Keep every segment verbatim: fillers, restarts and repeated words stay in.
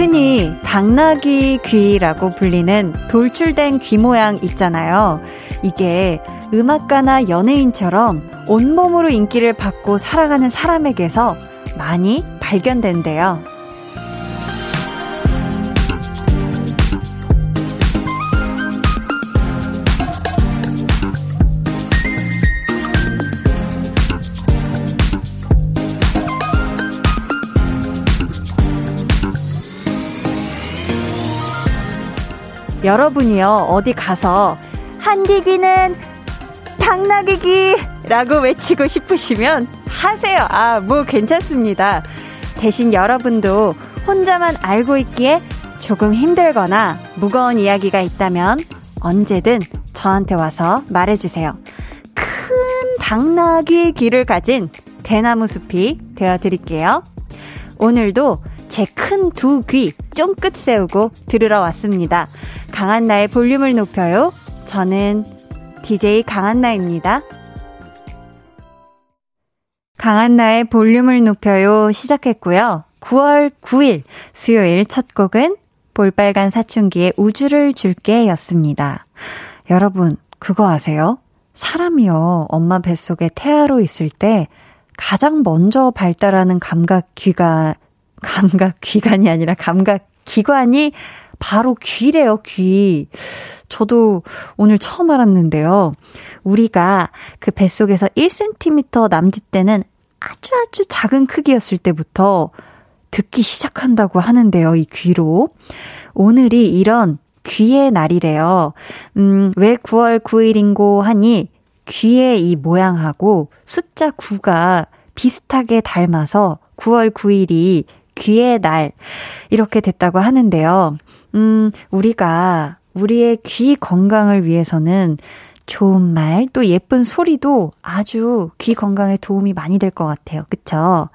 흔히 당나귀 귀라고 불리는 돌출된 귀 모양 있잖아요. 이게 음악가나 연예인처럼 온몸으로 인기를 받고 살아가는 사람에게서 많이 발견된대요. 여러분이요, 어디 가서 한디 귀는 당나귀 귀라고 외치고 싶으시면 하세요. 아, 뭐 괜찮습니다. 대신 여러분도 혼자만 알고 있기에 조금 힘들거나 무거운 이야기가 있다면 언제든 저한테 와서 말해주세요. 큰 당나귀 귀를 가진 대나무 숲이 되어드릴게요. 오늘도 제 큰 두 귀 쫑긋 세우고 들으러 왔습니다. 강한나의 볼륨을 높여요. 저는 디제이 강한나입니다. 강한나의 볼륨을 높여요 시작했고요. 구월 구일 수요일 첫 곡은 볼빨간 사춘기의 우주를 줄게 였습니다. 여러분, 그거 아세요? 사람이요, 엄마 뱃속에 태아로 있을 때 가장 먼저 발달하는 감각 귀가 감각 기관이 아니라 감각 기관이 바로 귀래요, 귀. 저도 오늘 처음 알았는데요. 우리가 그 뱃속에서 일 센티미터 남짓 때는 아주 아주 작은 크기였을 때부터 듣기 시작한다고 하는데요, 이 귀로. 오늘이 이런 귀의 날이래요. 음, 왜 구월 구일인고 하니 귀의 이 모양하고 숫자 구가 비슷하게 닮아서 구월 구일이 귀의 날 이렇게 됐다고 하는데요. 음, 우리가 우리의 귀 건강을 위해서는 좋은 말, 또 예쁜 소리도 아주 귀 건강에 도움이 많이 될 것 같아요. 그쵸?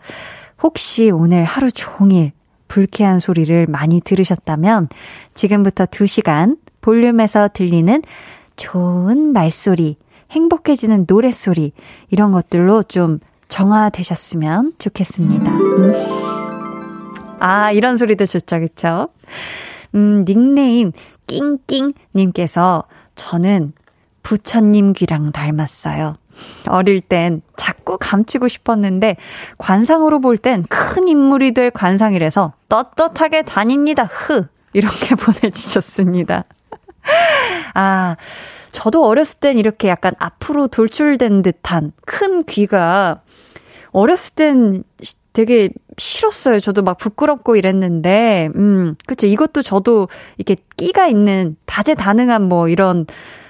혹시 오늘 하루 종일 불쾌한 소리를 많이 들으셨다면 지금부터 두 시간 볼륨에서 들리는 좋은 말소리, 행복해지는 노래소리 이런 것들로 좀 정화되셨으면 좋겠습니다. 음. 아, 이런 소리도 좋죠, 그쵸? 음, 닉네임 낑낑님께서 저는 부처님 귀랑 닮았어요. 어릴 땐 자꾸 감추고 싶었는데 관상으로 볼 땐 큰 인물이 될 관상이라서 떳떳하게 다닙니다. 흐! 이렇게 보내주셨습니다. 아, 저도 어렸을 땐 이렇게 약간 앞으로 돌출된 듯한 큰 귀가 어렸을 땐 되게 싫었어요. 저도 막 부끄럽고 이랬는데, 음, 그쵸. 이것도 저도 이렇게 끼가 있는 다재다능한 뭐 이런,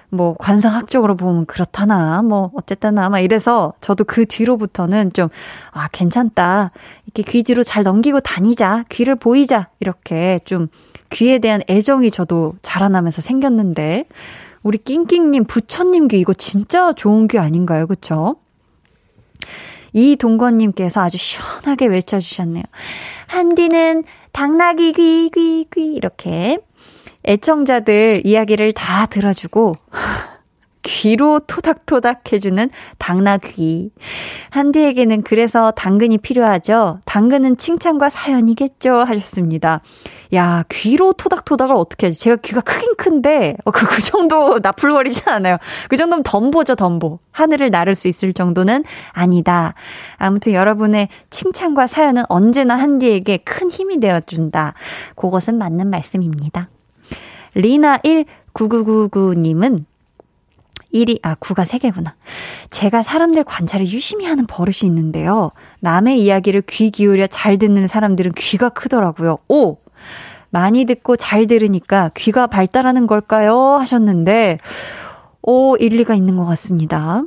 뭐 관상학적으로 보면 그렇다나, 뭐 어쨌다나, 막 이래서 저도 그 뒤로부터는 좀, 아, 괜찮다. 이렇게 귀 뒤로 잘 넘기고 다니자. 귀를 보이자. 이렇게 좀 귀에 대한 애정이 저도 자라나면서 생겼는데, 우리 낑낑님, 부처님 귀, 이거 진짜 좋은 귀 아닌가요? 그쵸? 이동건님께서 아주 시원하게 외쳐주셨네요. 한디는 당나귀 귀, 귀, 귀 이렇게 애청자들 이야기를 다 들어주고 귀로 토닥토닥 해주는 당나귀. 한디에게는 그래서 당근이 필요하죠. 당근은 칭찬과 사연이겠죠 하셨습니다. 야, 귀로 토닥토닥을 어떻게 하지? 제가 귀가 크긴 큰데 어, 그, 그 정도 나풀거리진 않아요. 그 정도면 덤보죠, 덤보. 하늘을 나를 수 있을 정도는 아니다. 아무튼 여러분의 칭찬과 사연은 언제나 한디에게 큰 힘이 되어준다. 그것은 맞는 말씀입니다. 리나 일구구구구님은 일이, 아, 구가 세 개구나. 제가 사람들 관찰을 유심히 하는 버릇이 있는데요. 남의 이야기를 귀 기울여 잘 듣는 사람들은 귀가 크더라고요. 오! 많이 듣고 잘 들으니까 귀가 발달하는 걸까요? 하셨는데, 오, 일리가 있는 것 같습니다.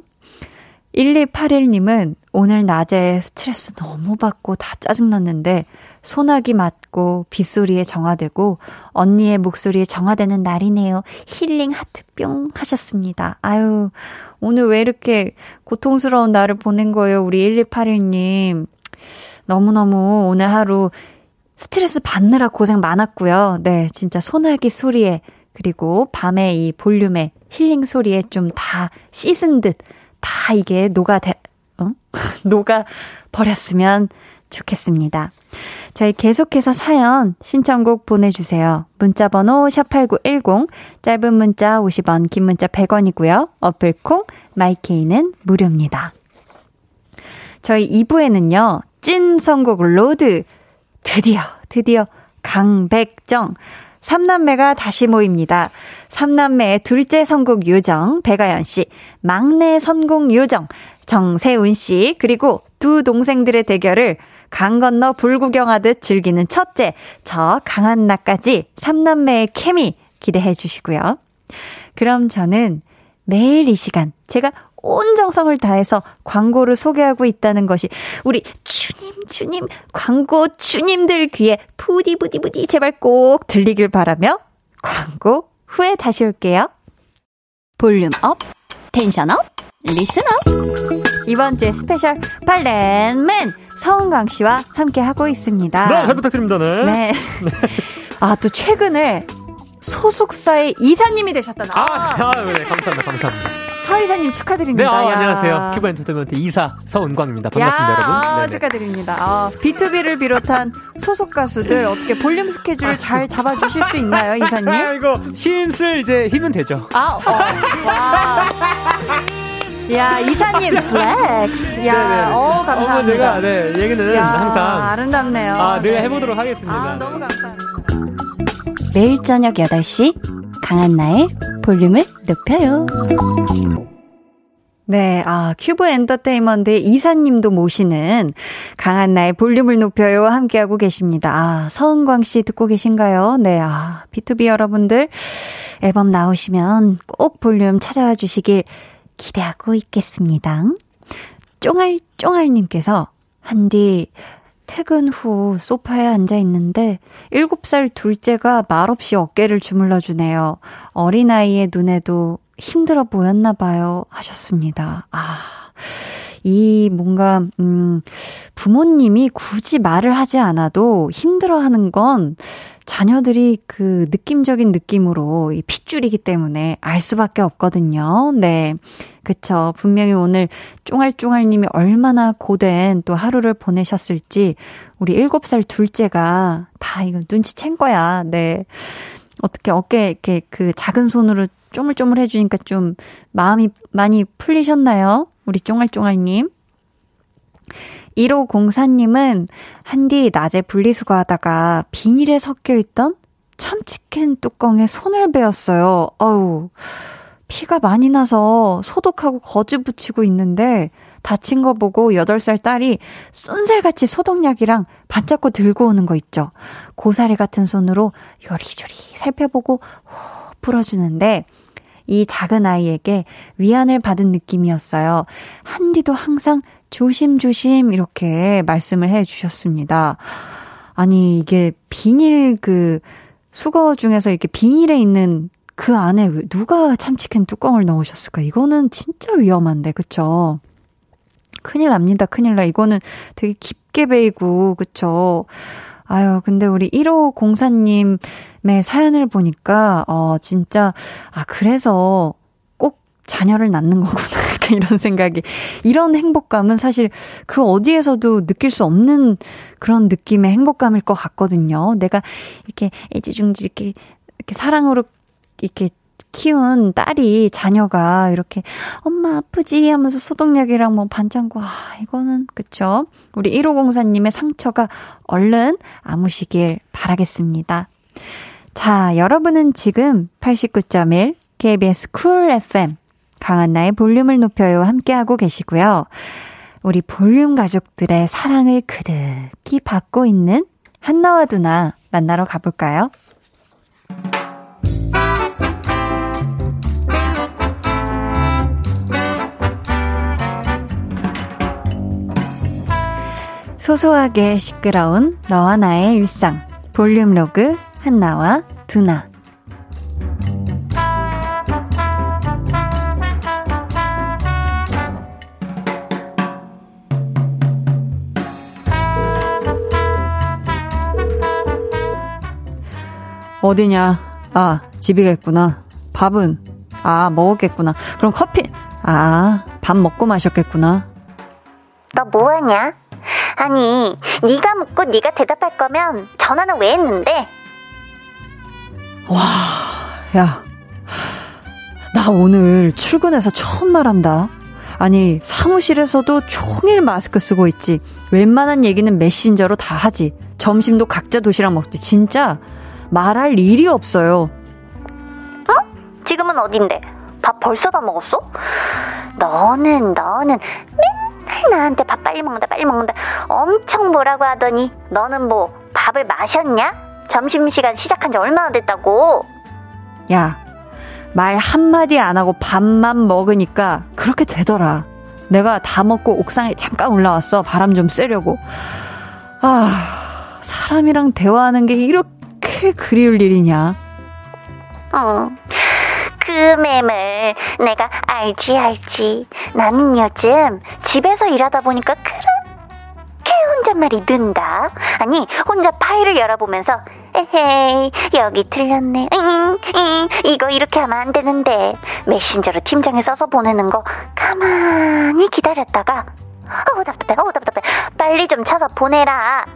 일이팔일님은 오늘 낮에 스트레스 너무 받고 다 짜증났는데 소나기 맞고 빗소리에 정화되고 언니의 목소리에 정화되는 날이네요. 힐링 하트뿅 하셨습니다. 아유, 오늘 왜 이렇게 고통스러운 날을 보낸 거예요, 우리 일이팔일님. 너무너무 오늘 하루 스트레스 받느라 고생 많았고요. 네, 진짜 소나기 소리에 그리고 밤에 이 볼륨의 힐링 소리에 좀 다 씻은 듯 다 이게 녹아, 대, 응? 녹아 버렸으면 좋겠습니다. 저희 계속해서 사연, 신청곡 보내주세요. 문자번호 샵팔구일공, 짧은 문자 오십 원, 긴 문자 백 원이고요. 어플콩, 마이케이는 무료입니다. 저희 이 부에는요. 찐 선곡 로드! 드디어, 드디어 강백정! 삼남매가 다시 모입니다. 삼남매의 둘째 선곡 요정 배가연 씨, 막내 선곡 요정 정세훈 씨, 그리고 두 동생들의 대결을 강 건너 불 구경하듯 즐기는 첫째 저 강한나까지 삼남매의 케미 기대해 주시고요. 그럼 저는 매일 이 시간 제가 온 정성을 다해서 광고를 소개하고 있다는 것이 우리 주님 주님 광고 주님들 귀에 부디부디부디 제발 꼭 들리길 바라며 광고 후에 다시 올게요. 볼륨 업, 텐션 업, 리슨 업. 이번 주에 스페셜 발렌맨 서은광 씨와 함께하고 있습니다. 네, 잘 부탁드립니다. 네. 네. 아, 또 최근에 소속사의 이사님이 되셨다나. 아, 아 네, 감사합니다. 감사합니다. 서 이사님 축하드립니다. 네, 어, 안녕하세요. 큐브엔터테인먼트 이사 서은광입니다. 반갑습니다, 야, 여러분. 아, 축하드립니다. 아, 비투비를 비롯한 소속 가수들 어떻게 볼륨 스케줄 잘 잡아주실 수 있나요, 이사님? 아, 이거 힘을 이제 힘은 되죠. 아, 어, 와. 야, 이사님 플렉스. 야, 어, 감사합니다. 어, 제가, 네, 얘기는 야, 항상 아름답네요. 아, 늘 해보도록 하겠습니다. 아, 너무 감사합니다. 매일 저녁 여덟 시 강한나의 볼륨을 높여요. 네, 아, 큐브엔터테인먼트의 이사님도 모시는 강한나의 볼륨을 높여요 함께하고 계십니다. 아, 서은광 씨 듣고 계신가요? 네, 아, 비투비 여러분들 앨범 나오시면 꼭 볼륨 찾아와 주시길 기대하고 있겠습니다. 쫑알쫑알님께서 한디 퇴근 후 소파에 앉아있는데 일곱 살 둘째가 말없이 어깨를 주물러주네요. 어린아이의 눈에도 힘들어 보였나 봐요 하셨습니다. 아, 이 뭔가 음, 부모님이 굳이 말을 하지 않아도 힘들어하는 건 자녀들이 그 느낌적인 느낌으로 이 핏줄이기 때문에 알 수밖에 없거든요. 네, 그쵸. 분명히 오늘 쫑알쫑알님이 얼마나 고된 또 하루를 보내셨을지 우리 일곱 살 둘째가 다 이거 눈치챈 거야. 네, 어떻게 어깨 이렇게 그 작은 손으로 쪼물쪼물 해주니까 좀 마음이 많이 풀리셨나요? 우리 쫑알쫑알님. 일오공사 님은 한디 낮에 분리수거하다가 비닐에 섞여있던 참치캔 뚜껑에 손을 베었어요. 어우, 피가 많이 나서 소독하고 거즈 붙이고 있는데 다친 거 보고 여덟 살 딸이 쏜살같이 소독약이랑 반짝고 들고 오는 거 있죠. 고사리 같은 손으로 요리조리 살펴보고 호 풀어주는데 이 작은 아이에게 위안을 받은 느낌이었어요. 한디도 항상 조심조심 이렇게 말씀을 해주셨습니다. 아니, 이게 비닐 그 수거 중에서 이렇게 비닐에 있는 그 안에 누가 참치캔 뚜껑을 넣으셨을까? 이거는 진짜 위험한데, 그쵸? 큰일 납니다, 큰일 나. 이거는 되게 깊게 베이고, 그쵸? 아유, 근데 우리 일오공사 님의 사연을 보니까, 어, 진짜, 아, 그래서 꼭 자녀를 낳는 거구나. 이런 생각이. 이런 행복감은 사실 그 어디에서도 느낄 수 없는 그런 느낌의 행복감일 것 같거든요. 내가 이렇게 애지중지 이렇게, 이렇게 사랑으로 이렇게 키운 딸이 자녀가 이렇게 엄마 아프지 하면서 소독약이랑 뭐 반창고, 아, 이거는, 그쵸? 우리 일오공사 님의 상처가 얼른 아무시길 바라겠습니다. 자, 여러분은 지금 팔십구 점 일 케이비에스 쿨 에프엠 강한나의 볼륨을 높여요 함께하고 계시고요. 우리 볼륨 가족들의 사랑을 그득히 받고 있는 한나와 두나 만나러 가볼까요? 소소하게 시끄러운 너와 나의 일상 볼륨 로그 한나와 두나. 어디냐? 아, 집이겠구나. 밥은? 아, 먹었겠구나. 그럼 커피? 아, 밥 먹고 마셨겠구나. 너 뭐하냐? 아니, 네가 묻고 네가 대답할 거면 전화는 왜 했는데? 와, 야, 나 오늘 출근해서 처음 말한다. 아니, 사무실에서도 종일 마스크 쓰고 있지. 웬만한 얘기는 메신저로 다 하지. 점심도 각자 도시락 먹지. 진짜 말할 일이 없어요. 어? 지금은 어딘데? 밥 벌써 다 먹었어? 너는 너는 맨날 나한테 밥 빨리 먹는다 빨리 먹는다 엄청 뭐라고 하더니 너는 뭐 밥을 마셨냐? 점심시간 시작한 지 얼마나 됐다고. 야, 말 한마디 안 하고 밥만 먹으니까 그렇게 되더라. 내가 다 먹고 옥상에 잠깐 올라왔어. 바람 좀 쐬려고. 아, 사람이랑 대화하는 게 이렇게 그리울 일이냐. 어, 그 맴을 내가 알지 알지. 나는 요즘 집에서 일하다 보니까 그렇게 혼잣말이 는다. 아니, 혼자 파일을 열어보면서 에헤이, 여기 틀렸네. 응, 응, 이거 이렇게 하면 안 되는데. 메신저로 팀장에 써서 보내는 거 가만히 기다렸다가 어우 답답해, 어우 답답해. 빨리 좀 찾아 보내라.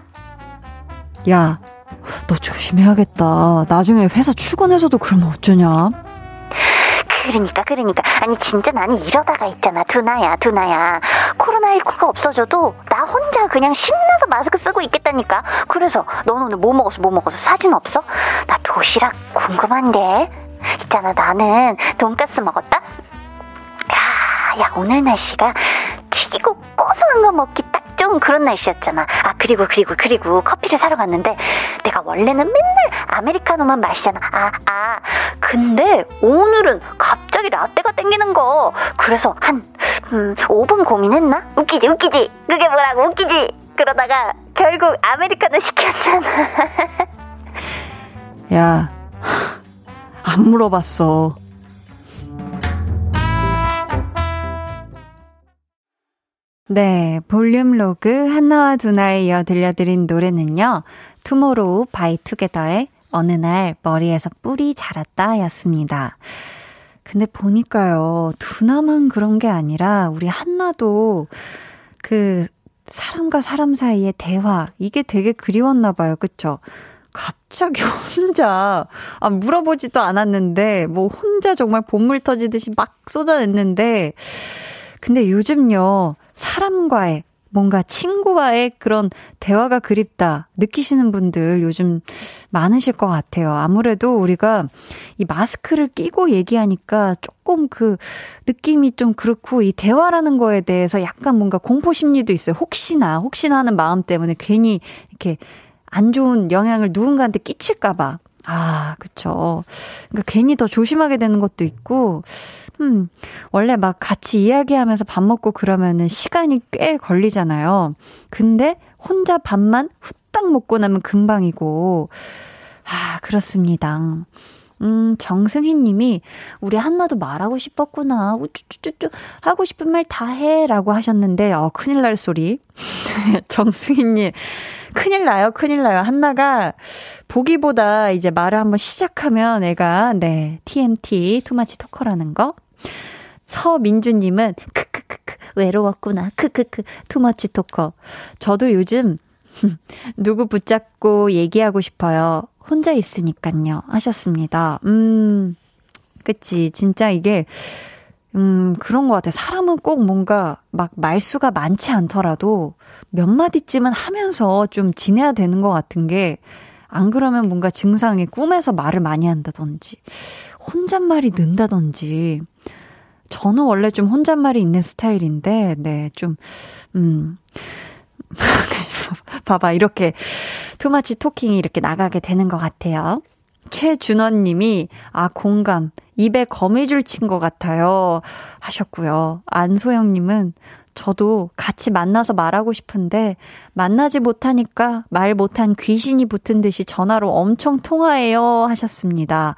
야, 너 조심해야겠다. 나중에 회사 출근해서도 그러면 어쩌냐? 그러니까, 그러니까. 아니, 진짜 나는 이러다가 있잖아. 두나야, 두나야. 코로나십구가 없어져도 나 혼자 그냥 신나서 마스크 쓰고 있겠다니까. 그래서 넌 오늘 뭐 먹었어, 뭐 먹었어? 사진 없어? 나 도시락 궁금한데. 있잖아, 나는 돈가스 먹었다? 야, 야, 오늘 날씨가 튀기고 고소한 거 먹기 딱 좋은 그런 날씨였잖아. 아, 그리고, 그리고, 그리고 커피를 사러 갔는데 내가 원래는 맨날 아메리카노만 마시잖아. 아, 아. 근데 오늘은 갑자기 라떼가 땡기는 거. 그래서 한 음, 오 분 고민했나? 웃기지 웃기지. 그게 뭐라고 웃기지. 그러다가 결국 아메리카노 시켰잖아. 야, 안 물어봤어. 네, 볼륨 로그 한나와 두나에 이어 들려드린 노래는요, 투모로우 바이 투게더의 어느 날 머리에서 뿔이 자랐다 였습니다. 근데 보니까요, 두나만 그런 게 아니라 우리 한나도 그 사람과 사람 사이의 대화, 이게 되게 그리웠나 봐요. 그쵸? 갑자기 혼자, 아, 물어보지도 않았는데 뭐 혼자 정말 봇물 터지듯이 막 쏟아냈는데, 근데 요즘요, 사람과의 뭔가 친구와의 그런 대화가 그립다 느끼시는 분들 요즘 많으실 것 같아요. 아무래도 우리가 이 마스크를 끼고 얘기하니까 조금 그 느낌이 좀 그렇고, 이 대화라는 거에 대해서 약간 뭔가 공포 심리도 있어요. 혹시나, 혹시나 하는 마음 때문에 괜히 이렇게 안 좋은 영향을 누군가한테 끼칠까봐. 아, 그쵸. 그러니까 괜히 더 조심하게 되는 것도 있고, 음, 원래 막 같이 이야기하면서 밥 먹고 그러면은 시간이 꽤 걸리잖아요. 근데 혼자 밥만 후딱 먹고 나면 금방이고. 아, 그렇습니다. 음, 정승희 님이 우리 한나도 말하고 싶었구나. 우쭈쭈쭈쭈 하고 싶은 말 다 해 라고 하셨는데, 어, 큰일 날 소리. 정승희 님, 큰일 나요, 큰일 나요. 한나가 보기보다 이제 말을 한번 시작하면 애가, 네, 티엠티, 투마치 토커라는 거. 서민주님은 크크크크 외로웠구나. 크크크 투머치 토커. 저도 요즘 누구 붙잡고 얘기하고 싶어요. 혼자 있으니까요. 하셨습니다. 음, 그치. 진짜 이게 음 그런 것 같아요. 사람은 꼭 뭔가 막 말수가 많지 않더라도 몇 마디쯤은 하면서 좀 지내야 되는 것 같은 게, 안 그러면 뭔가 증상이 꿈에서 말을 많이 한다든지 혼잣말이 는다든지. 저는 원래 좀 혼잣말이 있는 스타일인데, 네, 좀, 음. 봐봐, 이렇게 투마치 토킹이 이렇게 나가게 되는 것 같아요. 최준원 님이, 아, 공감, 입에 거미줄 친 것 같아요. 하셨고요. 안소영 님은, 저도 같이 만나서 말하고 싶은데 만나지 못하니까 말 못한 귀신이 붙은 듯이 전화로 엄청 통화해요. 하셨습니다.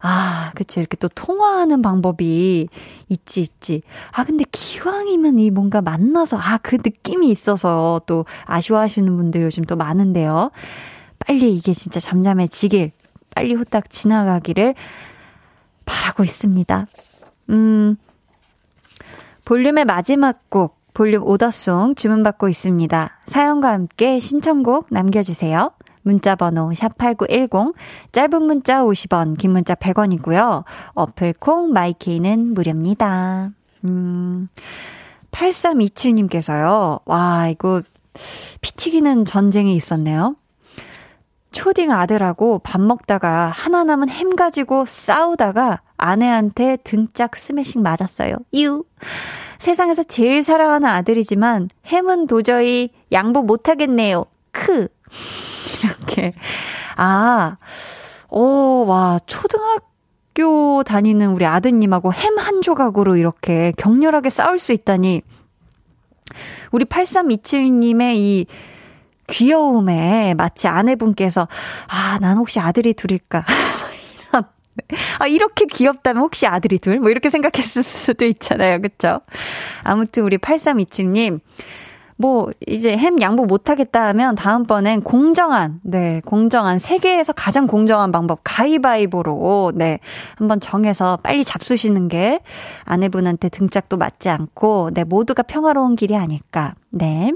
아, 그쵸. 이렇게 또 통화하는 방법이 있지, 있지. 아, 근데 기왕이면 이 뭔가 만나서, 아, 그 느낌이 있어서 또 아쉬워하시는 분들 요즘 또 많은데요. 빨리 이게 진짜 잠잠해지길, 빨리 후딱 지나가기를 바라고 있습니다. 음, 볼륨의 마지막 곡, 볼륨 오더송 주문받고 있습니다. 사연과 함께 신청곡 남겨주세요. 문자번호 샵팔구일공, 짧은 문자 오십 원, 긴 문자 백 원이고요. 어플콩 마이케이는 무료입니다. 음, 팔삼이칠님께서요. 와, 이거 피 튀기는 전쟁이 있었네요. 초딩 아들하고 밥 먹다가 하나 남은 햄 가지고 싸우다가 아내한테 등짝 스매싱 맞았어요. 유. 세상에서 제일 사랑하는 아들이지만 햄은 도저히 양보 못하겠네요. 크. 이렇게. 아, 오, 와, 초등학교 다니는 우리 아드님하고 햄 한 조각으로 이렇게 격렬하게 싸울 수 있다니. 우리 팔삼이칠님의 이 귀여움에 마치 아내분께서, 아, 난 혹시 아들이 둘일까? 이런, 아, 이렇게 귀엽다면 혹시 아들이 둘? 뭐 이렇게 생각했을 수도 있잖아요. 그쵸? 아무튼 우리 팔삼이칠님, 뭐, 이제 햄 양보 못하겠다 하면 다음번엔 공정한, 네, 공정한, 세계에서 가장 공정한 방법, 가위바위보로, 네, 한번 정해서 빨리 잡수시는 게 아내분한테 등짝도 맞지 않고, 네, 모두가 평화로운 길이 아닐까, 네.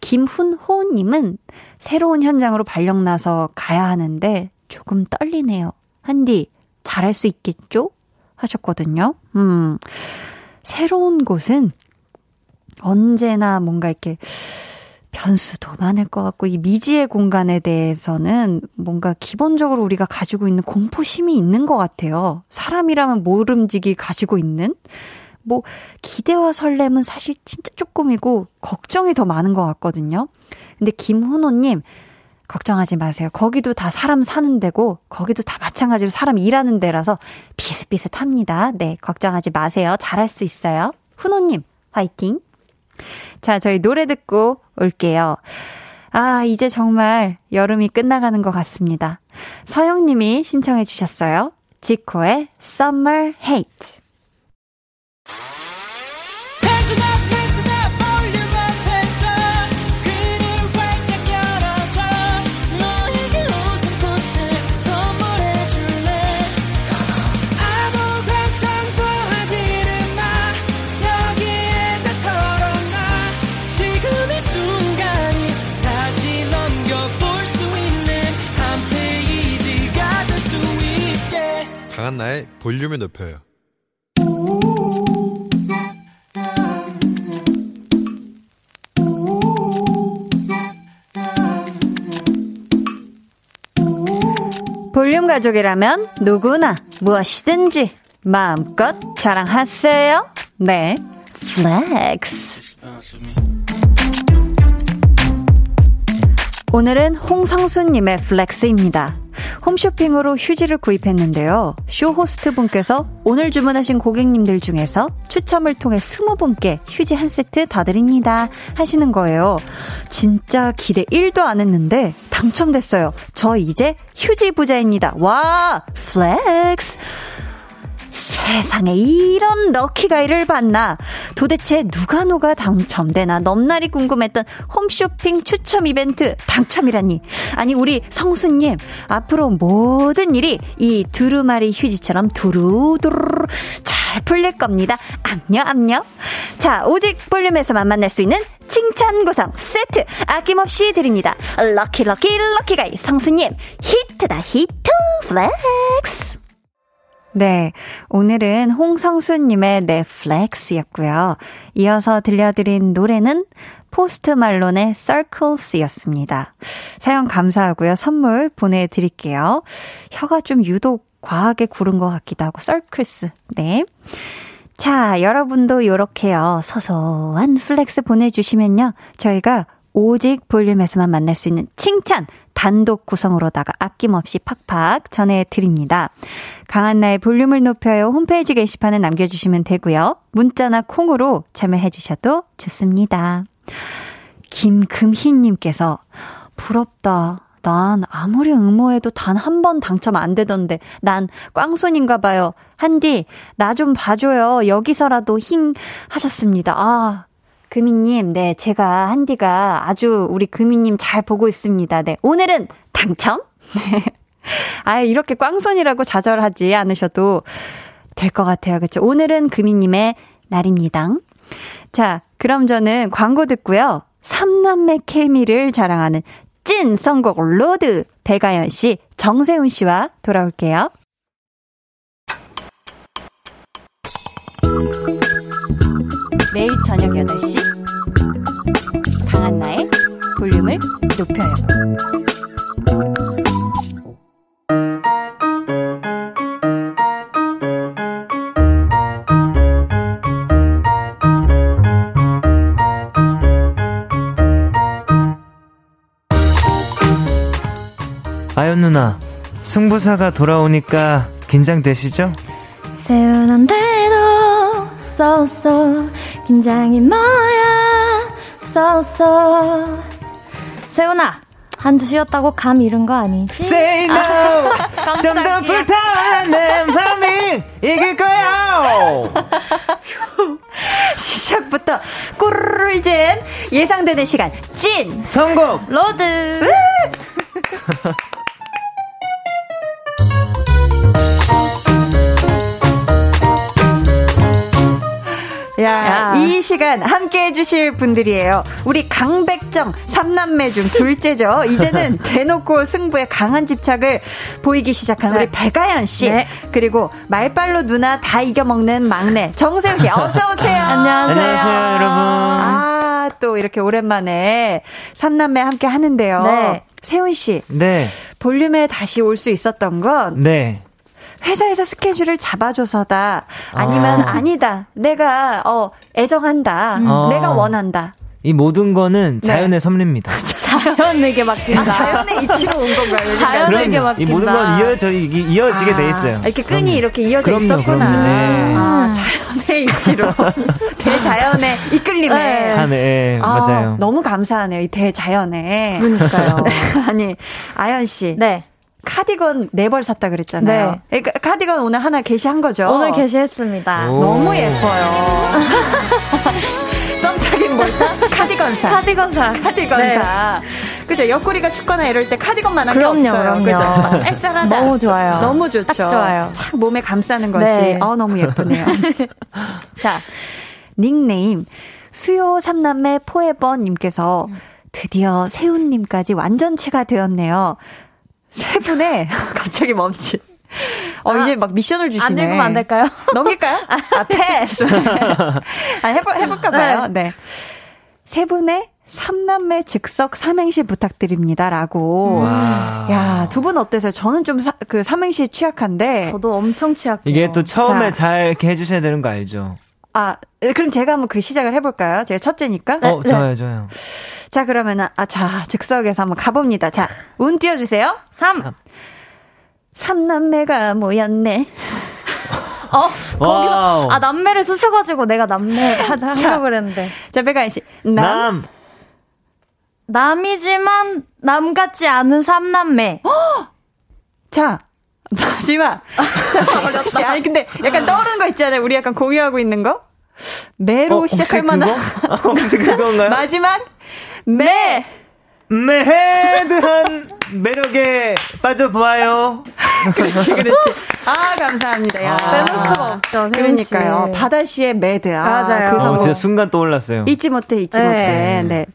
김훈호님은 새로운 현장으로 발령나서 가야 하는데 조금 떨리네요. 한디, 잘할 수 있겠죠? 하셨거든요. 음, 새로운 곳은 언제나 뭔가 이렇게 변수도 많을 것 같고, 이 미지의 공간에 대해서는 뭔가 기본적으로 우리가 가지고 있는 공포심이 있는 것 같아요. 사람이라면 모름지기 가지고 있는. 뭐 기대와 설렘은 사실 진짜 조금이고 걱정이 더 많은 것 같거든요. 근데 김훈호님, 걱정하지 마세요. 거기도 다 사람 사는 데고 거기도 다 마찬가지로 사람 일하는 데라서 비슷비슷합니다. 네, 걱정하지 마세요. 잘할 수 있어요. 훈호님 화이팅. 자, 저희 노래 듣고 올게요. 아, 이제 정말 여름이 끝나가는 것 같습니다. 서영님이 신청해 주셨어요. 지코의 Summer Hate. 강한나의 볼륨을 높여요. 볼륨 가족이라면 누구나 무엇이든지 마음껏 자랑하세요. 네, 플렉스. 오늘은 홍성수님의 플렉스입니다. 홈쇼핑으로 휴지를 구입했는데요. 쇼 호스트 분께서 오늘 주문하신 고객님들 중에서 추첨을 통해 스무 분께 휴지 한 세트 더 드립니다 하시는 거예요. 진짜 기대 일도 안 했는데 당첨됐어요. 저 이제 휴지 부자입니다. 와, 플렉스. 세상에 이런 럭키가이를 봤나. 도대체 누가 누가 당첨되나 넘나리 궁금했던 홈쇼핑 추첨 이벤트 당첨이라니. 아니, 우리 성수님, 앞으로 모든 일이 이 두루마리 휴지처럼 두루두루 잘 풀릴 겁니다. 암녀 암녀. 자, 오직 볼륨에서만 만날 수 있는 칭찬고성 세트 아낌없이 드립니다. 럭키 럭키 럭키가이 성수님 히트다 히트. 플렉스. 네, 오늘은 홍성수님의 넷플렉스였고요. 이어서 들려드린 노래는 포스트 말론의 Circles였습니다. 사연 감사하고요. 선물 보내드릴게요. 혀가 좀 유독 과하게 구른 것 같기도 하고 Circles. 네. 자, 여러분도 요렇게요. 소소한 플렉스 보내주시면요. 저희가 오직 볼륨에서만 만날 수 있는 칭찬 단독 구성으로다가 아낌없이 팍팍 전해드립니다. 강한나의 볼륨을 높여요 홈페이지 게시판에 남겨주시면 되고요. 문자나 콩으로 참여해주셔도 좋습니다. 김금희님께서 부럽다. 난 아무리 응모해도 단 한 번 당첨 안 되던데 난 꽝손인가 봐요. 한디 나 좀 봐줘요. 여기서라도 힝 하셨습니다. 아, 금이님, 네, 제가 한디가 아주 우리 금이님 잘 보고 있습니다. 네, 오늘은 당첨? 네. 아, 이렇게 꽝손이라고 좌절하지 않으셔도 될 것 같아요. 그렇죠? 오늘은 금이님의 날입니다. 자, 그럼 저는 광고 듣고요. 삼남매 케미를 자랑하는 찐 선곡 로드 배가연 씨, 정세훈 씨와 돌아올게요. 매일 저녁 여덟 시 강한나의 볼륨을 높여요. 아연 누나, 승부사가 돌아오니까 긴장되시죠? 세운한대도 쏘쏘 긴장이 뭐야 쏘쏘. 세훈아, 한 주 쉬었다고 감 잃은 거 아니지? Say no! 아, 좀 더 불타는 내 맘이 이길 거야! 시작부터 꿀잼 예상되는 시간 찐! 선곡! 로드! 야, 야, 이 시간 함께 해주실 분들이에요. 우리 강백정 삼남매 중 둘째죠. 이제는 대놓고 승부에 강한 집착을 보이기 시작한 네. 우리 배가연 씨. 네. 그리고 말빨로 누나 다 이겨먹는 막내 정세훈 씨, 어서 오세요. 안녕하세요. 안녕하세요, 여러분. 아, 또 이렇게 오랜만에 삼남매 함께 하는데요. 네. 세훈 씨. 네. 볼륨에 다시 올 수 있었던 건. 네. 회사에서 스케줄을 잡아줘서다. 아니면 아. 아니다. 내가 어 애정한다. 음. 어. 내가 원한다. 이 모든 거는 자연의 네. 섭리입니다. 자연에게 맡긴다. 아, 자연의 이치로 온 건가요? 자연에게 맡긴다. 이 모든 건 이어져, 이어지게 아. 돼 있어요. 이렇게 끈이 그럼요. 이렇게 이어져 그럼요, 있었구나. 그럼요. 네. 아, 자연의 이치로. 대자연의 이끌림에. 네. 아, 네. 맞아요. 아, 너무 감사하네요. 이 대자연에. 그러니까요. 아니, 아연 씨. 네. 카디건 네 벌 샀다 그랬잖아요. 네. 그러니까 카디건 오늘 하나 게시한 거죠? 오늘 게시했습니다. 너무 예뻐요. 썸타긴 뭘타? 카디건사. 카디건사. 카디건사. 네. 그죠? 옆구리가 춥거나 이럴 때 카디건만 한 게 없어요. 그죠? 쌀쌀하다. 너무 좋아요. 너무 좋죠. 딱 좋아요. 착 몸에 감싸는 것이 네. 어, 너무 예쁘네요. 자, 닉네임 수요 삼남매 포에버님께서 드디어 세훈님까지 완전체가 되었네요. 세 분의 갑자기 멈칫. 어 아, 이제 막 미션을 주시네. 안 읽으면 안 될까요? 넘길까요? 아 패스. 아 해볼 해볼까봐요. 네. 네. 세 분의 삼남매 즉석 삼행시 부탁드립니다라고. 야, 두 분 어떠세요? 저는 좀 그 삼행시 취약한데. 저도 엄청 취약해요. 이게 또 처음에 자. 잘 이렇게 해주셔야 되는 거 알죠? 아 그럼 제가 한번 그 시작을 해볼까요? 제가 첫째니까. 네, 어 좋아요, 네. 좋아요. 자, 그러면은, 아, 자, 즉석에서 한번 가봅니다. 자, 운 띄워주세요. 삼. 삼남매가 모였네. 어? 거기서, 아, 남매를 쓰셔가지고 내가 남매 하려고 그랬는데. 자, 배가연 씨. 남. 남. 남이지만 남 같지 않은 삼남매. 허! 자. 마지막. 자, 아니, 근데 약간 떠오른 거 있잖아요. 우리 약간 공유하고 있는 거. 매로 어, 시작할 만한. 혹시 그건가요? 마지막. 매! 매헤드한 매력에 빠져보아요. 그렇지, 그렇지. 아, 감사합니다. 야, 아, 빼놓을 수가 없죠. 그러니까요. 바다시의 매드. 아, 맞아요. 그 어, 진짜 순간 떠올랐어요. 잊지 못해, 잊지 네. 못해. 네.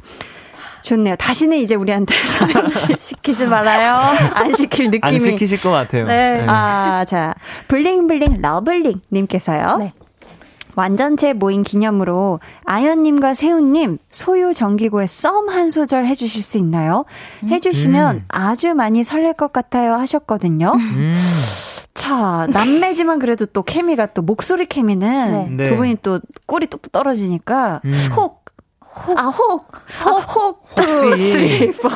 좋네요. 다시는 이제 우리한테 삼행시 시키지 말아요. 안 시킬 느낌이. 안 시키실 것 같아요. 네. 네. 아, 자. 블링블링 러블링님께서요. 네. 완전체 모임 기념으로 아연님과 세훈님 소유 정기고의 썸 한 소절 해주실 수 있나요? 해주시면 음. 아주 많이 설렐 것 같아요 하셨거든요. 음. 자, 남매지만 그래도 또 케미가 또 목소리 케미는 네. 네. 두 분이 또 꼴이 뚝뚝 떨어지니까 음. 혹, 혹, 아, 혹, 혹, 혹, 쓰리, 포.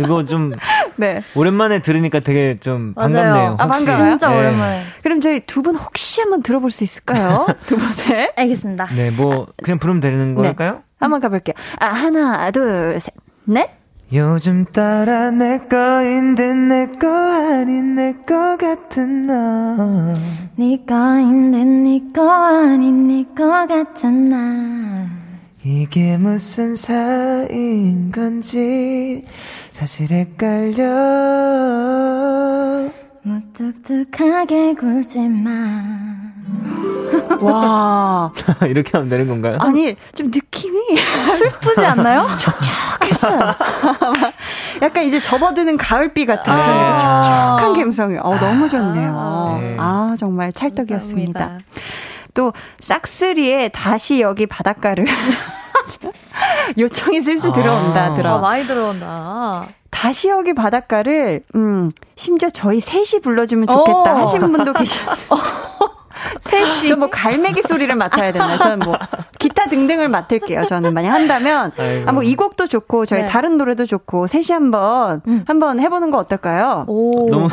이거 좀 네. 오랜만에 들으니까 되게 좀 반갑네요. 아, 반가워요? 진짜 네. 오랜만에. 그럼 저희 두 분 혹시 한번 들어볼 수 있을까요? 두 분의? 알겠습니다. 네, 뭐 아, 그냥 부르면 되는 걸까요? 네. 한번 가볼게요. 아, 하나, 둘, 셋, 넷. 요즘 따라 내 거인데 내 거 아닌 내 거 같은 너. 네 거인데 네 거 아닌 네 거 같은 나. 이게 무슨 사이인 건지 사실 헷갈려. 무뚝뚝하게 굴지 마. 와. 이렇게 하면 되는 건가요? 아니, 좀 느낌이 슬프지 않나요? 촉촉했어요. 약간 이제 접어드는 가을비 같은 네. 그런 촉촉한 감성이 어, 너무 좋네요. 아, 네. 아 정말 찰떡이었습니다. 감사합니다. 또 싹쓸이에 다시 여기 바닷가를 요청이 슬슬 아. 들어온다. 들어. 아, 많이 들어온다. 다시 여기 바닷가를 음, 심지어 저희 셋이 불러주면 좋겠다 오. 하신 분도 계셨어요. 셋이. 저 뭐 갈매기 소리를 맡아야 되나? 저는 뭐 기타 등등을 맡을게요. 저는 만약 한다면 아 뭐 이 곡도 좋고 저희 네. 다른 노래도 좋고 셋이 한번 음. 한번 해보는 거 어떨까요? 오. 너무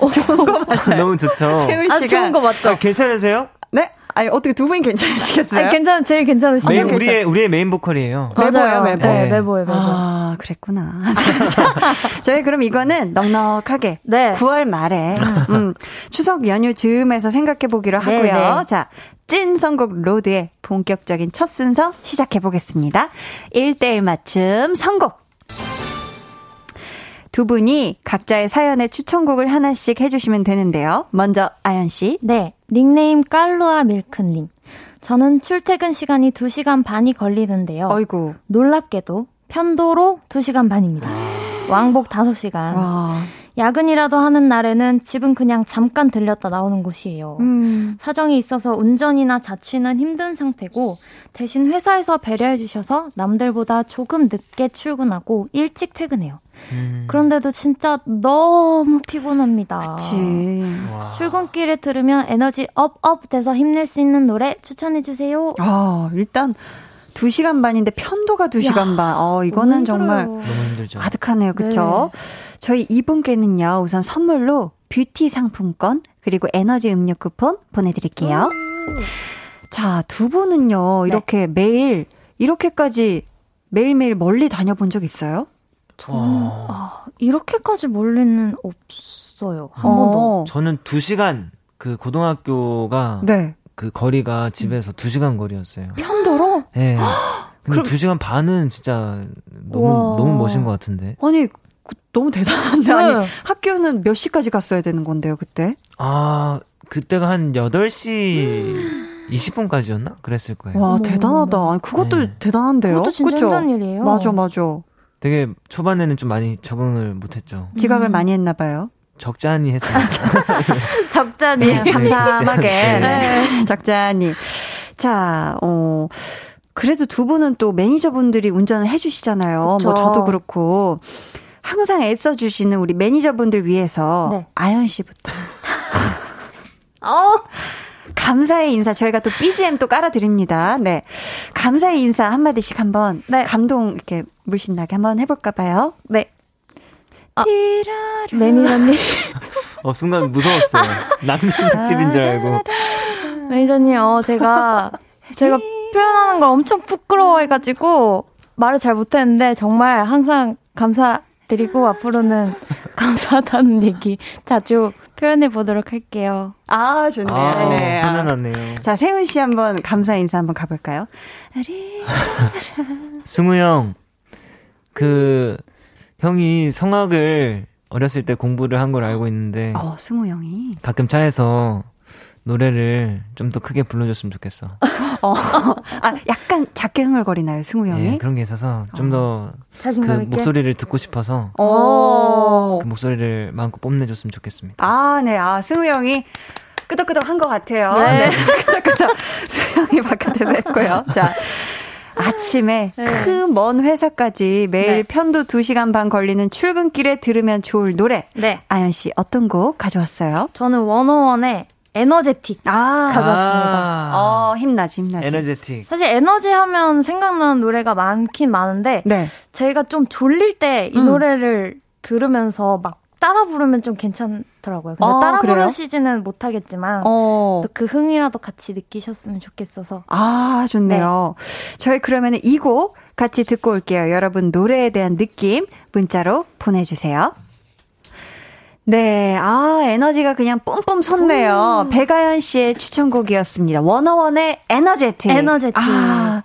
좋은 거 맞아요. 너무 좋죠. 세훈 씨가 아, 좋은 거 맞죠. 아, 괜찮으세요? 네. 아니 어떻게 두 분이 괜찮으시겠어요? 아니, 괜찮, 제일 괜찮으시죠? 메인, 우리의 우리의 메인 보컬이에요. 매보예요, 매보. 네, 매보예요, 매보. 아, 그랬구나. 저희 그럼 이거는 넉넉하게 네. 구월 말에 음, 추석 연휴 즈음에서 생각해 보기로 하고요. 네, 네. 자, 찐 선곡 로드의 본격적인 첫 순서 시작해 보겠습니다. 일 대일 맞춤 선곡. 두 분이 각자의 사연에 추천곡을 하나씩 해주시면 되는데요. 먼저 아연 씨. 네. 닉네임 깔루아 밀크님. 저는 출퇴근 시간이 두 시간 반이 걸리는데요. 어이구. 놀랍게도 편도로 두 시간 반입니다. 왕복 다섯 시간. 와. 야근이라도 하는 날에는 집은 그냥 잠깐 들렸다 나오는 곳이에요. 음. 사정이 있어서 운전이나 자취는 힘든 상태고 대신 회사에서 배려해 주셔서 남들보다 조금 늦게 출근하고 일찍 퇴근해요. 음. 그런데도 진짜 너무 피곤합니다. 그치. 와. 출근길에 들으면 에너지 업업 돼서 힘낼 수 있는 노래 추천해 주세요. 아, 일단 두 시간 반인데 편도가 두 시간 야, 반. 어, 이거는 정말 너무 힘들죠. 아득하네요. 그렇죠? 네. 저희 이분께는요. 우선 선물로 뷰티 상품권 그리고 에너지 음료 쿠폰 보내 드릴게요. 자, 두 분은요. 이렇게 네. 매일 이렇게까지 매일매일 멀리 다녀본 적 있어요? 저는 아, 이렇게까지 멀리는 없어요. 한 번도. 어. 저는 두 시간 그 고등학교가 네. 그 거리가 집에서 두 시간 거리였어요. 편도로? 네. 근데 그럼... 두 시간 반은 진짜 너무 와. 너무 멋진 것 같은데. 아니 그, 너무 대단한데. 아니 네. 학교는 몇 시까지 갔어야 되는 건데요 그때? 아 그때가 한 여덟 시 이십 분까지였나? 그랬을 거예요. 와 대단하다. 아니, 그것도 네. 대단한데요. 그것도 진짜 그쵸? 힘든 일이에요. 맞아 맞아. 되게 초반에는 좀 많이 적응을 못했죠. 지각을 음. 많이 했나 봐요. 적잖이 했어요. 적잖이. 삼삼하게. 네. 네. 적잖이. 자, 어, 그래도 두 분은 또 매니저분들이 운전을 해주시잖아요. 그쵸. 뭐 저도 그렇고. 항상 애써주시는 우리 매니저분들 위해서. 네. 아연 씨부터. 어? 감사의 인사. 저희가 또 비지엠 또 깔아드립니다. 네. 감사의 인사 한마디씩 한번. 네. 감동 이렇게 물씬나게 한번 해볼까봐요. 네. 아, 매니저님. 어, 순간 무서웠어요. 남편집인 줄 알고. 매니저님, 어, 제가, 제가 표현하는 걸 엄청 부끄러워해가지고 말을 잘 못했는데 정말 항상 감사드리고 앞으로는 감사하다는 얘기 자주 표현해보도록 할게요. 아, 좋네요. 아, 네. 편안하네요. 자, 세훈씨 한번 감사 인사 한번 가볼까요? 승우 형, 그, 형이 성악을 어렸을 때 공부를 한 걸 알고 있는데 어, 승우 형이 가끔 차에서 노래를 좀 더 크게 불러줬으면 좋겠어. 어, 아, 약간 작게 흥얼거리나요, 승우 형이? 네, 그런 게 있어서 좀 더 그 어. 목소리를 듣고 싶어서 오. 그 목소리를 마음껏 뽐내줬으면 좋겠습니다. 아, 네, 아, 승우 형이 끄덕끄덕 한 것 같아요. 네, 네. 끄덕끄덕 승우 형이 바깥에서 했고요. 자. 아침에 네. 그 먼 회사까지 매일 네. 편도 두 시간 반 걸리는 출근길에 들으면 좋을 노래. 네. 아연 씨 어떤 곡 가져왔어요? 저는 원오원의 에너제틱 아~ 가져왔습니다. 아~ 어, 힘나지 힘나지. 에너제틱. 사실 에너지 하면 생각나는 노래가 많긴 많은데 네. 제가 좀 졸릴 때 이 음. 노래를 들으면서 막 따라 부르면 좀 괜찮더라고요. 근데 아, 따라 그래요? 부르시지는 못하겠지만 어. 그 흥이라도 같이 느끼셨으면 좋겠어서. 아 좋네요. 네. 저희 그러면 이 곡 같이 듣고 올게요. 여러분 노래에 대한 느낌 문자로 보내주세요. 네, 아 에너지가 그냥 뿜뿜 솟네요. 오. 배가연 씨의 추천곡이었습니다. 원어원의 에너제틱. 에너제틱. 아.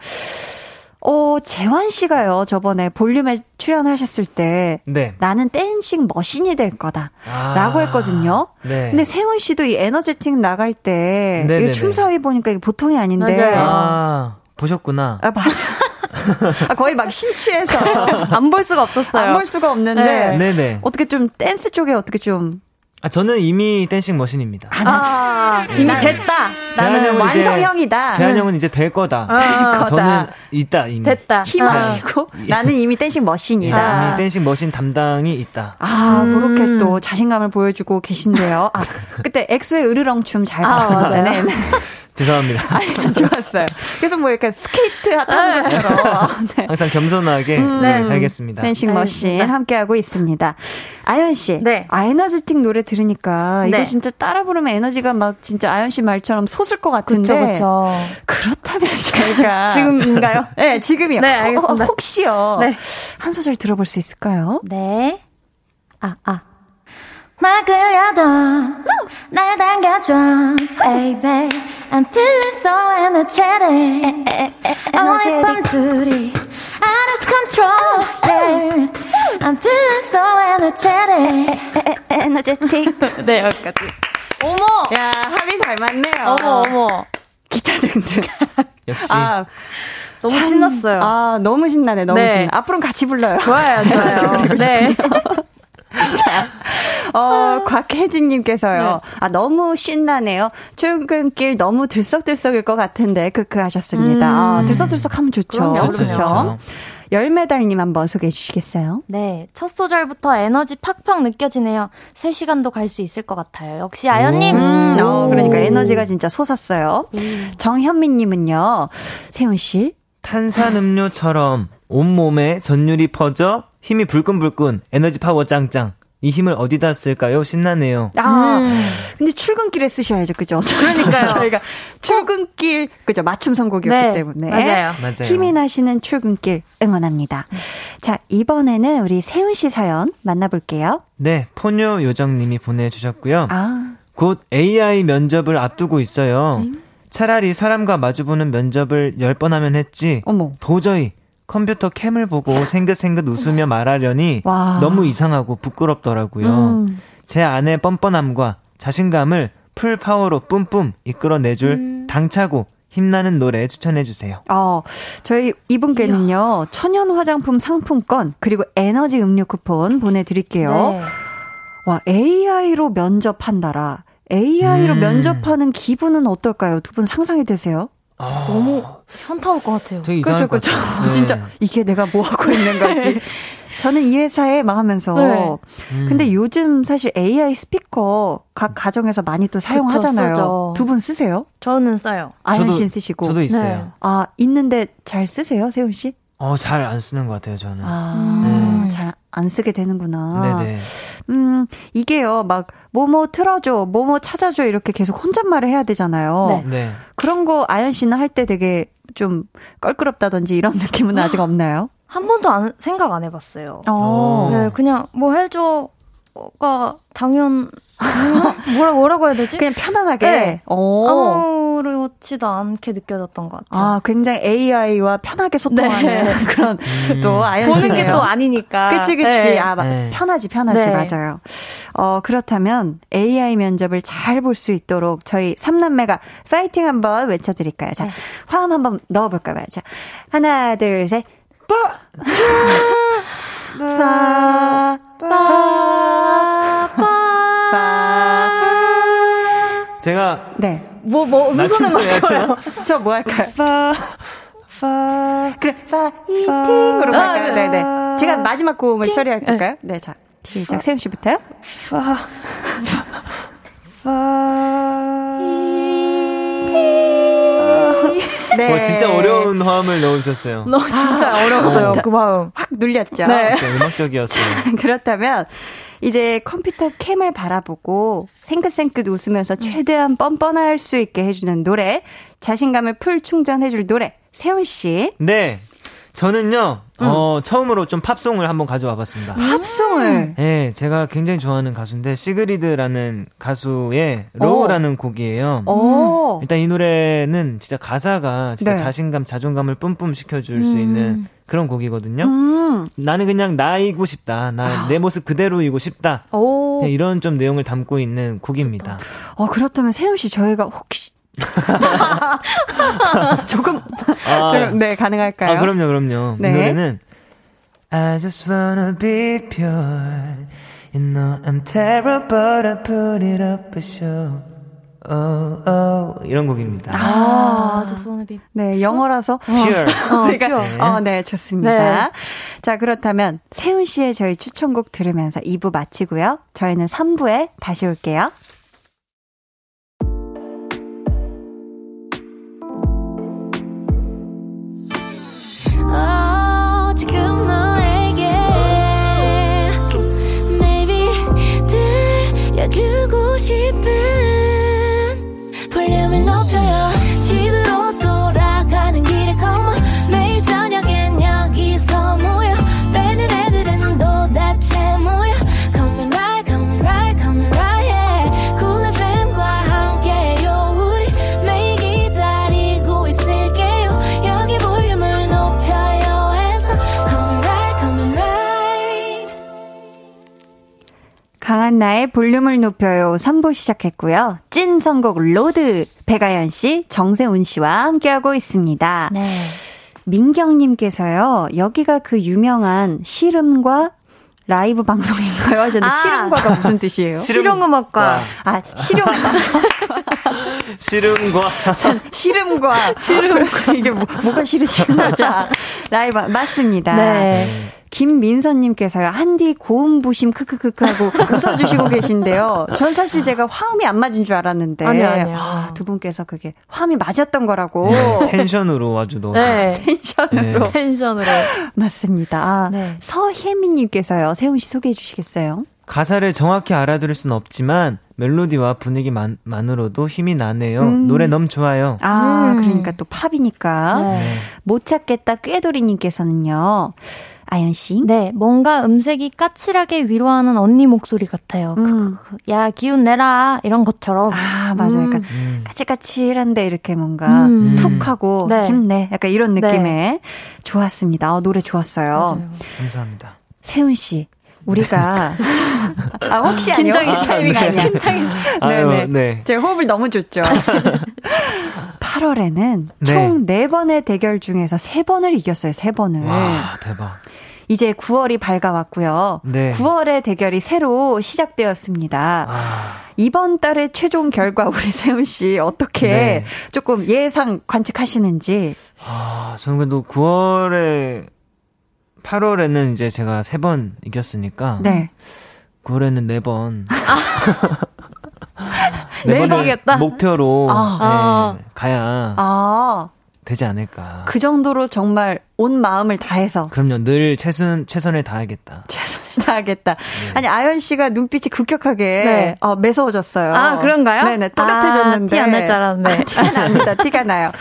어, 재환 씨가요, 저번에 볼륨에 출연하셨을 때, 네. 나는 댄싱 머신이 될 거다. 아~ 라고 했거든요. 네. 근데 세훈 씨도 이 에너제틱 나갈 때, 이 춤사위 보니까 이게 보통이 아닌데. 맞아요. 아, 보셨구나. 아, 봤어. 아, 거의 막 심취해서. 안 볼 수가 없었어요. 안 볼 수가 없는데. 네. 네. 어떻게 좀 댄스 쪽에 어떻게 좀. 아, 저는 이미 댄싱 머신입니다. 아, 아, 이미 됐다. 나는 완성형이다. 재한 형은 이제 될 거다. 아, 될 거다. 저는 있다, 이미. 됐다. 희망이고, 아. 나는 이미 댄싱 머신이다. 아. 이미 댄싱 머신 담당이 있다. 아, 음. 그렇게 또 자신감을 보여주고 계신데요. 아, 그때 엑소의 으르렁춤 잘 아, 봤습니다. 네. 죄송합니다. 아니, 좋았어요. 계속 뭐 이렇게 스케이트 하던 것처럼. 네. 항상 겸손하게 음, 네, 살겠습니다. 댄싱 머신 함께하고 있습니다. 아연씨. 네. 아, 에너지틱 노래 들으니까 이거 네. 진짜 따라 부르면 에너지가 막 진짜 아연씨 말처럼 솟을 것 같은데. 그렇죠. 그렇다면 그러니까. 지금인가요? 네, 지금이요. 네, 알겠습니다. 어, 혹시요. 네. 한 소절 들어볼 수 있을까요? 네. 아, 아. 막으려도 날 당겨줘 baby I'm feeling so energetic 오늘 밤 둘이 out of control yeah I'm feeling so energetic energetic 네 여기까지 어머 야 합이 잘 맞네요 어머 어머 기타 등등 역시 아 너무 참, 신났어요 아 너무 신나네 너무 네. 신나 앞으로는 같이 불러요 좋아요 좋아요 네 자, 어, 곽혜진님께서요. 네. 아, 너무 신나네요. 출근길 너무 들썩들썩일 것 같은데, 크크 하셨습니다. 음. 아, 들썩들썩 하면 좋죠. 그럼요, 그렇죠. 그렇죠. 열매달님 한번 소개해 주시겠어요? 네. 첫 소절부터 에너지 팍팍 느껴지네요. 세 시간도 갈 수 있을 것 같아요. 역시 아연님. 음, 어, 그러니까 에너지가 진짜 솟았어요. 음. 정현민님은요. 세훈씨. 탄산음료처럼 온몸에 전율이 퍼져 힘이 불끈불끈, 에너지 파워 짱짱. 이 힘을 어디다 쓸까요? 신나네요. 아, 음. 근데 출근길에 쓰셔야죠, 그죠? 그러니까요. 저희가 출근길, 그죠? 맞춤 선곡이었기 네, 때문에. 맞아요. 맞아요. 힘이 나시는 출근길 응원합니다. 음. 자, 이번에는 우리 세훈 씨 사연 만나볼게요. 네, 포뇨 요정님이 보내주셨고요. 아. 곧 에이아이 면접을 앞두고 있어요. 음? 차라리 사람과 마주보는 면접을 열 번 하면 했지. 어머. 도저히. 컴퓨터 캠을 보고 생긋생긋 웃으며 말하려니 와. 너무 이상하고 부끄럽더라고요. 음. 제 안의 뻔뻔함과 자신감을 풀파워로 뿜뿜 이끌어내줄 음. 당차고 힘나는 노래 추천해주세요. 어, 저희 이분께는요. 이야. 천연 화장품 상품권 그리고 에너지 음료 쿠폰 보내드릴게요. 네. 와 에이아이로 면접한다라. 에이아이로 음. 면접하는 기분은 어떨까요? 두 분 상상이 되세요? 아... 너무 현타올 것 같아요. 되게 이상할 그렇죠, 것 같아요. 네. 진짜 이게 내가 뭐 하고 있는 거지. 저는 이 회사에 막 하면서. 네. 음. 근데 요즘 사실 에이아이 스피커 각 가정에서 많이 또 사용하잖아요. 두 분 쓰세요? 저는 써요. 아연 씨는 쓰시고. 저도 있어요. 네. 아 있는데 잘 쓰세요, 세훈 씨? 어, 잘 안 쓰는 것 같아요, 저는. 아, 네. 잘 안 쓰게 되는구나. 네네. 음, 이게요, 막, 뭐뭐 틀어줘, 뭐뭐 찾아줘, 이렇게 계속 혼잣말을 해야 되잖아요. 네. 네. 그런 거 아연 씨는 할 때 되게 좀 껄끄럽다든지 이런 느낌은 아직 없나요? 한 번도 안, 생각 안 해봤어요. 어. 네, 그냥 뭐 해줘가 당연, 뭐라, 뭐라고 해야 되지? 그냥 편안하게. 네. 아무렇지도 않게 느껴졌던 것 같아요. 아, 굉장히 에이아이와 편하게 소통하는 네. 그런 음. 또 아연 보는 게 또 아니니까. 그치, 그치. 네. 아, 네. 편하지, 편하지. 네. 맞아요. 어, 그렇다면 에이아이 면접을 잘 볼 수 있도록 저희 삼남매가 파이팅 한번 외쳐드릴까요? 자, 네. 화음 한번 넣어볼까요? 자, 하나, 둘, 셋. 빠! 빠! 빠! 빠! 제가 네 뭐 뭐 무슨 음악 할까요? 저 뭐 할까요? 파, 파, 그래 파이팅으로 갈까요? 네네 네. 제가 마지막 고음을 처리할 걸까요? 네 자 시작 세훈 씨부터요. 파, 파, 네. 와, 진짜 어려운 화음을 넣으셨어요. 너 진짜 아, 어려웠어요. 어. 그 화음 확 눌렸죠. 네. 음악적이었어요. 그렇다면. 이제 컴퓨터 캠을 바라보고 생긋생긋 웃으면서 최대한 뻔뻔할 수 있게 해주는 노래 자신감을 풀 충전해줄 노래 세훈 씨. 네. 저는요, 음. 어, 처음으로 좀 팝송을 한번 가져와 봤습니다. 팝송을? 네, 제가 굉장히 좋아하는 가수인데, 시그리드라는 가수의 로우라는 오. 곡이에요. 오. 일단 이 노래는 진짜 가사가 진짜 네. 자신감, 자존감을 뿜뿜 시켜줄 음. 수 있는 그런 곡이거든요. 음. 나는 그냥 나이고 싶다. 나, 내 모습 그대로이고 싶다. 오. 이런 좀 내용을 담고 있는 곡입니다. 어, 그렇다면 세훈씨, 저희가 혹시, 조금 아, 조금 네 가능할까요? 아 그럼요 그럼요. 네. 이 노래는 I just wanna be pure. You know I'm terrible, but I put it up a show. Oh, oh. 이런 곡입니다. 아, I just wanna be. 네 영어라서 pure. 어, 그러니까 네. 어, 네 좋습니다. 네. 자 그렇다면 세훈 씨의 저희 추천곡 들으면서 이 부 마치고요. 저희는 삼 부에 다시 올게요. 지금 너에게 Maybe 들려주고 싶은 볼륨을 높여요. 집으로 돌아가는 길에 come on. 매일 저녁엔 여기서 모여 빼는 애들은 도대체 뭐야. Come right, come right, come right yeah. Cool 에프엠과 함께요. 우리 매일 기다리고 있을게요. 여기 볼륨을 높여요. 강한나의 볼륨을 높여요 삼 부 시작했고요. 찐 선곡 로드 배가연 씨, 정세훈 씨와 함께하고 있습니다. 네. 민경님께서요. 여기가 그 유명한 씨름과 라이브 방송인가요? 하셨는데 아. 씨름과가 무슨 뜻이에요? 실용음악과. 아, 실용음악과. 씨름과. 씨름과. 씨름과. 이게 뭐, 뭐가 싫으신 거죠? 라이브 맞습니다. 네. 김민선님께서요. 한디 고음부심 크크크크 하고 웃어주시고 계신데요. 전 사실 제가 화음이 안 맞은 줄 알았는데 아니요, 아니요. 아, 두 분께서 그게 화음이 맞았던 거라고. 네, 텐션으로 아주 너무. 네. 텐션으로. 네. 텐션으로. 맞습니다. 아, 네. 서혜민님께서요. 세훈 씨 소개해 주시겠어요? 가사를 정확히 알아들을 순 없지만 멜로디와 분위기만으로도 힘이 나네요. 음. 노래 너무 좋아요. 아 음. 그러니까 또 팝이니까. 네. 못 찾겠다 꾀돌이님께서는요. 아연 씨, 네 뭔가 음색이 까칠하게 위로하는 언니 목소리 같아요. 음. 야 기운 내라 이런 것처럼. 아 맞아요. 음. 그러니까 까칠까칠한데 이렇게 뭔가 음. 툭하고 네. 힘내. 약간 이런 느낌의 네. 좋았습니다. 어, 노래 좋았어요. 맞아요. 감사합니다. 세훈 씨, 우리가 아 혹시 아니요 긴장이 아, 타이밍 아, 네. 아니야. 긴장이. 네네. 네. 제가 호흡을 너무 줬죠. 팔월에는 네. 총 네 번의 대결 중에서 세 번을 이겼어요. 세 번을. 와 대박. 이제 구월이 밝아왔고요. 네. 구월의 대결이 새로 시작되었습니다. 아. 이번 달의 최종 결과 우리 세훈 씨 어떻게 네. 조금 예상 관측하시는지. 아, 저는 그래도 구월에 팔월에는 이제 제가 세 번 이겼으니까 네. 구월에는 네 번. 네 번을 목표로 아. 네, 아. 가야 아. 되지 않을까. 그 정도로 정말 온 마음을 다해서. 그럼요. 늘 최선, 최선을 다하겠다. 최선을 다하겠다. 네. 아니 아연 씨가 눈빛이 급격하게 네. 어, 매서워졌어요. 아 그런가요? 네네. 또렷해졌는데. 아, 티 안 날 줄 알았는데. 아, 티가 납니다. 티가 나요.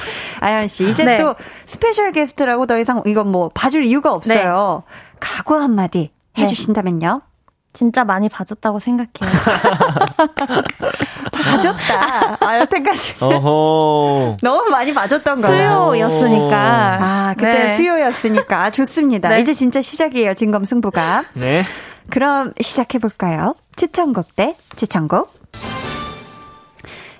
아연 씨 이제 네. 또 스페셜 게스트라고 더 이상 이건 뭐 봐줄 이유가 없어요. 네. 각오 한마디 네. 해주신다면요. 진짜 많이 봐줬다고 생각해요. 봐줬다. 아, 여태까지. 너무 많이 봐줬던가. 수요였으니까. 아, 그때 네. 수요였으니까. 아, 좋습니다. 네. 이제 진짜 시작이에요. 진검승부가. 네. 그럼 시작해볼까요? 추천곡 대 추천곡.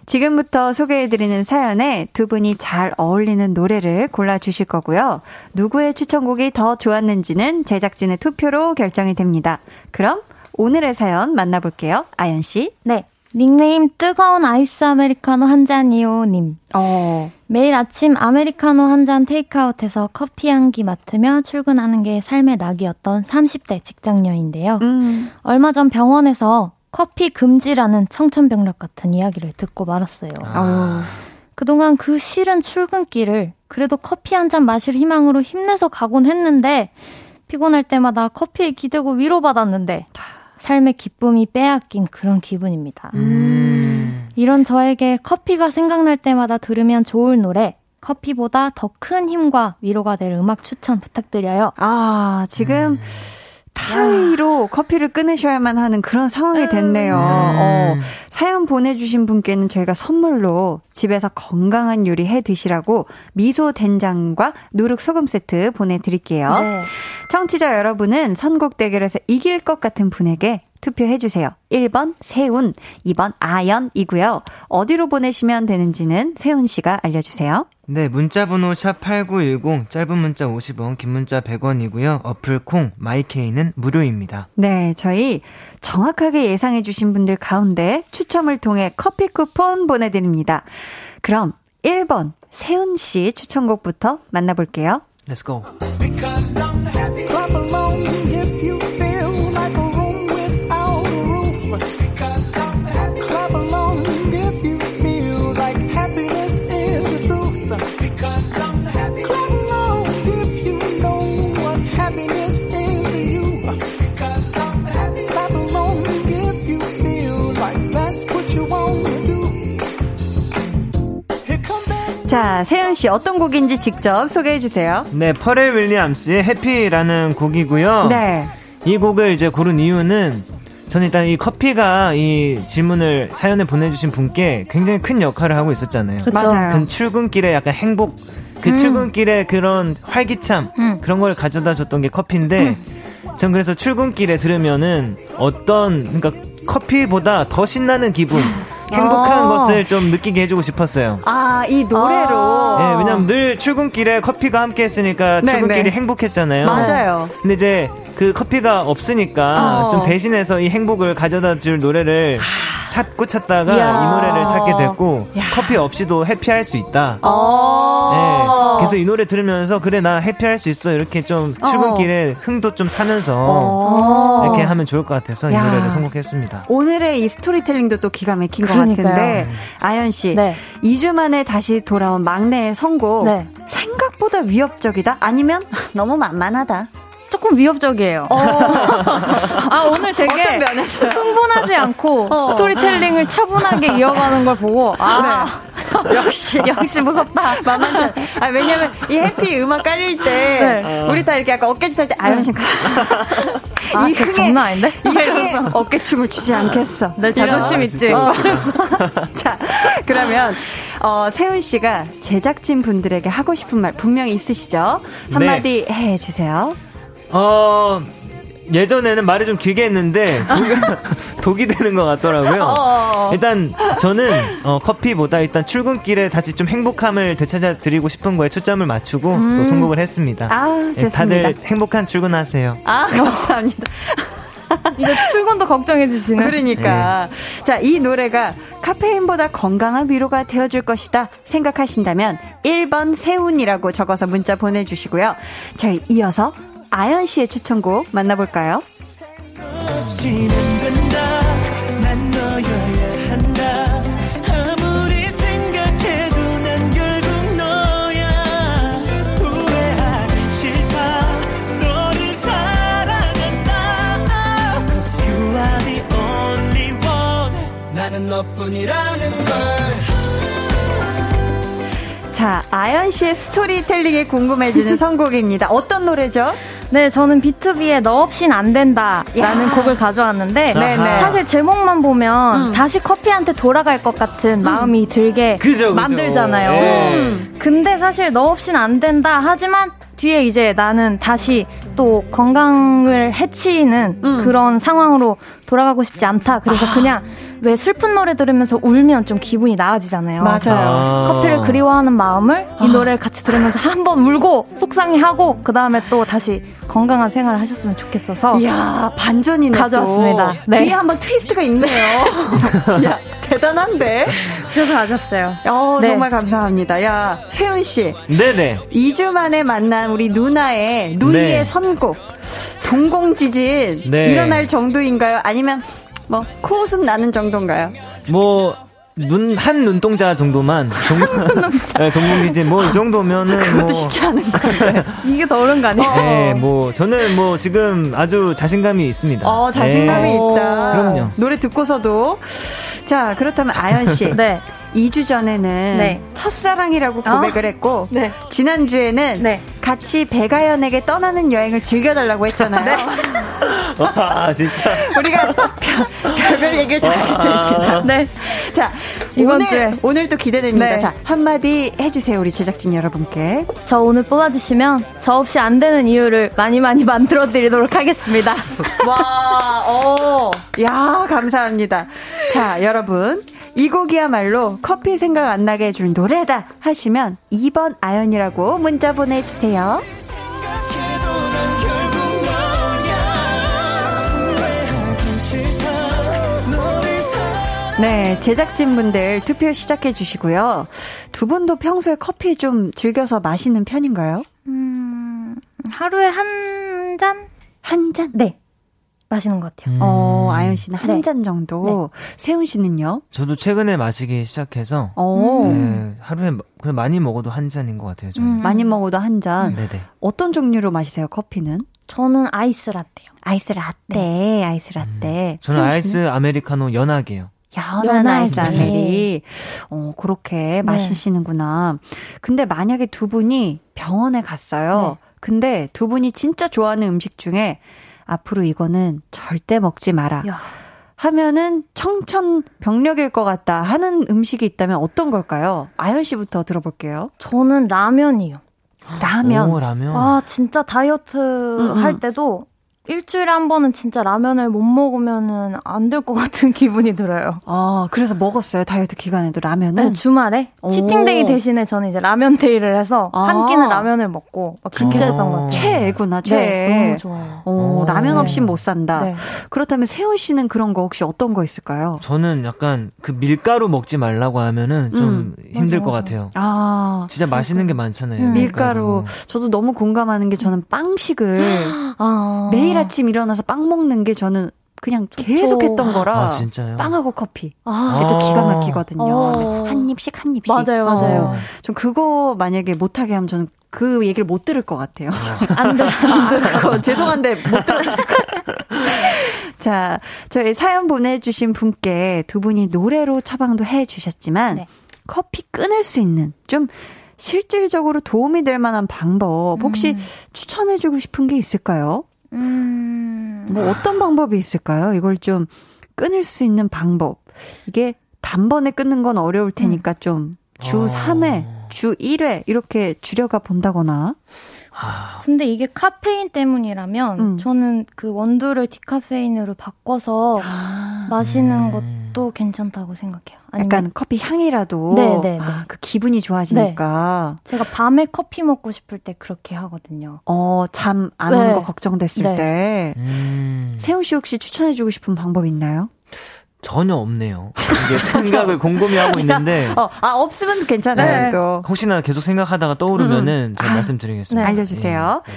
지금부터 소개해드리는 사연에 두 분이 잘 어울리는 노래를 골라주실 거고요. 누구의 추천곡이 더 좋았는지는 제작진의 투표로 결정이 됩니다. 그럼 오늘의 사연 만나볼게요. 아연 씨. 네. 닉네임 뜨거운 아이스 아메리카노 한 잔이요 님. 어. 매일 아침 아메리카노 한 잔 테이크아웃해서 커피 향기 맡으며 출근하는 게 삶의 낙이었던 삼십 대 직장녀인데요. 음. 얼마 전 병원에서 커피 금지라는 청천벽력 같은 이야기를 듣고 말았어요. 아. 그동안 그 싫은 출근길을 그래도 커피 한 잔 마실 희망으로 힘내서 가곤 했는데 피곤할 때마다 커피에 기대고 위로받았는데 삶의 기쁨이 빼앗긴 그런 기분입니다. 음. 이런 저에게 커피가 생각날 때마다 들으면 좋을 노래 커피보다 더 큰 힘과 위로가 될 음악 추천 부탁드려요. 아, 지금 음. 타이로 커피를 끊으셔야만 하는 그런 상황이 됐네요. 음. 어, 사연 보내주신 분께는 저희가 선물로 집에서 건강한 요리 해 드시라고 미소 된장과 누룩 소금 세트 보내드릴게요. 네. 청취자 여러분은 선곡 대결에서 이길 것 같은 분에게 투표해주세요. 일 번 세훈, 이 번 아연이고요. 어디로 보내시면 되는지는 세훈 씨가 알려주세요. 네, 문자번호 샵팔구일공, 짧은 문자 오십 원, 긴 문자 백 원이고요. 어플 콩, 마이케이는 무료입니다. 네, 저희 정확하게 예상해 주신 분들 가운데 추첨을 통해 커피 쿠폰 보내드립니다. 그럼 일 번 세훈 씨 추천곡부터 만나볼게요. Let's go. 자, 세윤 씨 어떤 곡인지 직접 소개해 주세요. 네, 퍼렐 윌리엄스의 해피라는 곡이고요. 네. 이 곡을 이제 고른 이유는 저는 일단 이 커피가 이 질문을 사연에 보내주신 분께 굉장히 큰 역할을 하고 있었잖아요. 그쵸? 맞아요. 그 출근길에 약간 행복, 그 음. 출근길에 그런 활기참 음. 그런 걸 가져다 줬던 게 커피인데 음. 전 그래서 출근길에 들으면은 어떤 그러니까 커피보다 더 신나는 기분. 행복한 것을 좀 느끼게 해주고 싶었어요. 아, 이 노래로. 네, 왜냐면 늘 출근길에 커피가 함께 했으니까 네, 출근길이 네. 행복했잖아요. 맞아요. 근데 이제 그 커피가 없으니까 어. 좀 대신해서 이 행복을 가져다 줄 노래를 찾고 찾다가 야. 이 노래를 찾게 됐고 야. 커피 없이도 해피할 수 있다. 어. 네, 그래서 이 노래 들으면서 그래 나 해피할 수 있어 이렇게 좀 출근길에 어. 흥도 좀 타면서 어. 이렇게 하면 좋을 것 같아서 야. 이 노래를 선곡했습니다. 오늘의 이 스토리텔링도 또 기가 막힌 것 그러니까요. 같은데 아연 씨 네. 이 주 만에 다시 돌아온 막내의 선곡 네. 생각보다 위협적이다? 아니면 너무 만만하다? 조금 위협적이에요. 어. 아, 오늘 되게 흥분하지 않고 어. 스토리텔링을 차분하게 이어가는 걸 보고 아 그래. 역시 역시 무섭다. 만만치 아 왜냐면 이 해피 음악 깔릴 때 네. 우리 다 이렇게 약간 어깨짓 할 때 아연 씨가 아, 이 흥에 장난 아닌데? 이 흥에 어깨춤을 추지 않겠어. 내 자존심 있지. 어. 자 그러면 어, 세훈 씨가 제작진 분들에게 하고 싶은 말 분명히 있으시죠? 한마디 네. 해주세요. 어, 예전에는 말을 좀 길게 했는데, 독이 되는 것 같더라고요. 어어. 일단, 저는, 어, 커피보다 일단 출근길에 다시 좀 행복함을 되찾아 드리고 싶은 거에 초점을 맞추고, 음. 또 선곡을 했습니다. 아, 좋습니다. 다들 행복한 출근하세요. 아, 감사합니다. 이제 출근도 걱정해주시네. 그러니까. 네. 자, 이 노래가 카페인보다 건강한 위로가 되어줄 것이다 생각하신다면, 일 번 세훈이라고 적어서 문자 보내주시고요. 저희 이어서, 아연 씨의 추천곡 만나볼까요? 자, 아연 씨의 스토리텔링이 궁금해지는 선곡입니다. 어떤 노래죠? 네, 저는 비투비의 너 없인 안 된다 라는 곡을 가져왔는데 아하. 사실 제목만 보면 음. 다시 커피한테 돌아갈 것 같은 음. 마음이 들게 그죠, 그죠. 만들잖아요. 음. 근데 사실 너 없인 안 된다 하지만 뒤에 이제 나는 다시 또 건강을 해치는 음. 그런 상황으로 돌아가고 싶지 않다. 그래서 아. 그냥 왜 슬픈 노래 들으면서 울면 좀 기분이 나아지잖아요. 맞아요. 아~ 커피를 그리워하는 마음을 이 노래를 같이 들으면서 한번 울고 속상해하고 그 다음에 또 다시 건강한 생활을 하셨으면 좋겠어서 이야 반전이네 가져왔습니다. 또. 네. 뒤에 한번 트위스트가 있네요. 야 대단한데. 그래서 가져왔어요. 어, 네. 정말 감사합니다. 야 세훈 씨. 네네. 이 주 만에 만난 우리 누나의 누이의 네. 선곡 동공지진 네. 일어날 정도인가요? 아니면 뭐 코웃음 나는 정도인가요? 뭐 눈 한 눈동자 정도만 동, 동공지진 뭐 이 정도면은 그것도 뭐, 쉽지 않은 건데 이게 더 어려운 거 아니에요? 어. 네, 뭐 저는 뭐 지금 아주 자신감이 있습니다. 어, 자신감이 네. 있다. 그럼요. 노래 듣고서도 자 그렇다면 아연 씨, 네. 이 주 전에는 네. 첫사랑이라고 고백을 어? 했고 네. 지난주에는 네. 같이 배가연에게 떠나는 여행을 즐겨달라고 했잖아요. 네. 와 진짜 우리가 별, 별별 얘기를 다 하게 되지만 네. 자 이번 주에 오늘, 오늘도 기대됩니다. 네. 자 한마디 해주세요 우리 제작진 여러분께. 저 오늘 뽑아주시면 저 없이 안 되는 이유를 많이 많이 만들어드리도록 하겠습니다. 와, 어, 야 감사합니다. 자 여러분. 이 곡이야말로 커피 생각 안 나게 해준 노래다 하시면 이 번 아연이라고 문자 보내주세요. 네, 제작진분들 투표 시작해 주시고요. 두 분도 평소에 커피 좀 즐겨서 마시는 편인가요? 음, 하루에 한 잔? 한 잔? 네. 마시는 것 같아요. 음. 어, 아연 씨는 한 잔 네. 정도. 네. 세훈 씨는요? 저도 최근에 마시기 시작해서 네, 하루에 그냥 많이 먹어도 한 잔인 것 같아요. 저는. 음. 많이 먹어도 한 잔. 음. 어떤 종류로 마시세요? 커피는? 저는 아이스 라떼요. 아이스 라떼, 네. 아이스 라떼. 음. 저는 아이스 아메리카노 연하게요. 연한 아이스 아메리. 어, 그렇게 네. 마시시는구나. 근데 만약에 두 분이 병원에 갔어요. 네. 근데 두 분이 진짜 좋아하는 음식 중에 앞으로 이거는 절대 먹지 마라 야. 하면은 청천벽력일 것 같다 하는 음식이 있다면 어떤 걸까요? 아연 씨부터 들어볼게요. 저는 라면이요. 라면? 오, 라면. 아 진짜 다이어트 음, 할 때도 일주일에 한 번은 진짜 라면을 못 먹으면은 안 될 것 같은 기분이 들어요. 아 그래서 먹었어요 다이어트 기간에도 라면은? 네, 주말에 오. 치팅데이 대신에 저는 이제 라면데이를 해서 아. 한 끼는 라면을 먹고 막 그렇게 했던 것 같아요. 최애구나 최애. 네, 너무 좋아요. 오, 오. 라면 없이 네. 못 산다. 네. 그렇다면 세훈 씨는 그런 거 혹시 어떤 거 있을까요? 저는 약간 그 밀가루 먹지 말라고 하면은 좀 음, 힘들 맞아, 것 맞아. 같아요. 아 진짜 맛있는 게 많잖아요. 음. 밀가루. 밀가루. 저도 너무 공감하는 게 저는 빵식을 아. 매일 아침 일어나서 빵 먹는 게 저는 그냥 계속 했던 거라. 아, 진짜요? 빵하고 커피. 아. 이게 또 기가 막히거든요. 아. 한 입씩 한 입씩. 맞아요, 맞아요. 어. 전 그거 만약에 못하게 하면 저는 그 얘기를 못 들을 것 같아요. 안 돼. 아, 그거 죄송한데 못 들을 것 같아요. 자, 저희 사연 보내주신 분께 두 분이 노래로 처방도 해주셨지만 네. 커피 끊을 수 있는 좀 실질적으로 도움이 될 만한 방법 혹시 음. 추천해주고 싶은 게 있을까요? 음. 뭐 어떤 방법이 있을까요? 이걸 좀 끊을 수 있는 방법. 이게 단번에 끊는 건 어려울 테니까 음. 좀 주 삼 회, 어. 주 일 회 이렇게 줄여가 본다거나. 아. 근데 이게 카페인 때문이라면 음. 저는 그 원두를 디카페인으로 바꿔서 아. 마시는 음. 것도 괜찮다고 생각해요. 아니면 약간 커피 향이라도 네네네. 아, 그 기분이 좋아지니까. 네. 제가 밤에 커피 먹고 싶을 때 그렇게 하거든요. 어, 잠 안 네. 오는 거 걱정됐을 네. 때. 음. 세훈 씨 혹시 추천해주고 싶은 방법 있나요? 전혀 없네요. 이게 생각을 곰곰이 하고 있는데. 어, 아, 없으면 괜찮아요, 네. 또. 혹시나 계속 생각하다가 떠오르면은 제가 아, 말씀드리겠습니다. 네. 알려주세요. 네.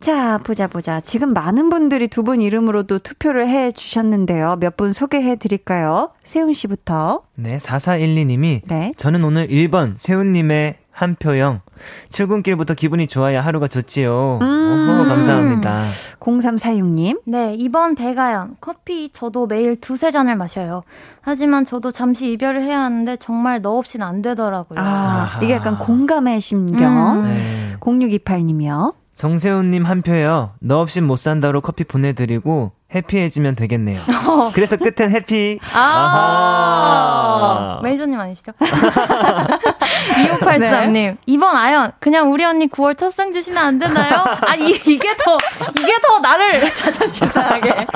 자, 보자, 보자. 지금 많은 분들이 두 분 이름으로도 투표를 해 주셨는데요. 몇 분 소개해 드릴까요? 세훈 씨부터. 네, 사사일이 님이. 네. 저는 오늘 일 번 세훈님의 한 표영. 출근길부터 기분이 좋아야 하루가 좋지요. 음~ 오호, 감사합니다. 공삼사육 님. 네, 이번 배가연. 커피 저도 매일 두세 잔을 마셔요. 하지만 저도 잠시 이별을 해야 하는데 정말 너 없이는 안 되더라고요. 아, 이게 약간 공감의 심경. 음~ 네. 공육이팔 님이요. 정세훈님 한 표요. 너 없인 못 산다로 커피 보내드리고 해피해지면 되겠네요. 그래서 끝엔 해피. 아~ 매니저님 아니시죠? 이오팔삼 님. 네. 이번 아연 그냥 우리 언니 구월 첫 상 주시면 안 되나요? 아니 이게 더 이게 더 나를 자존심상하게.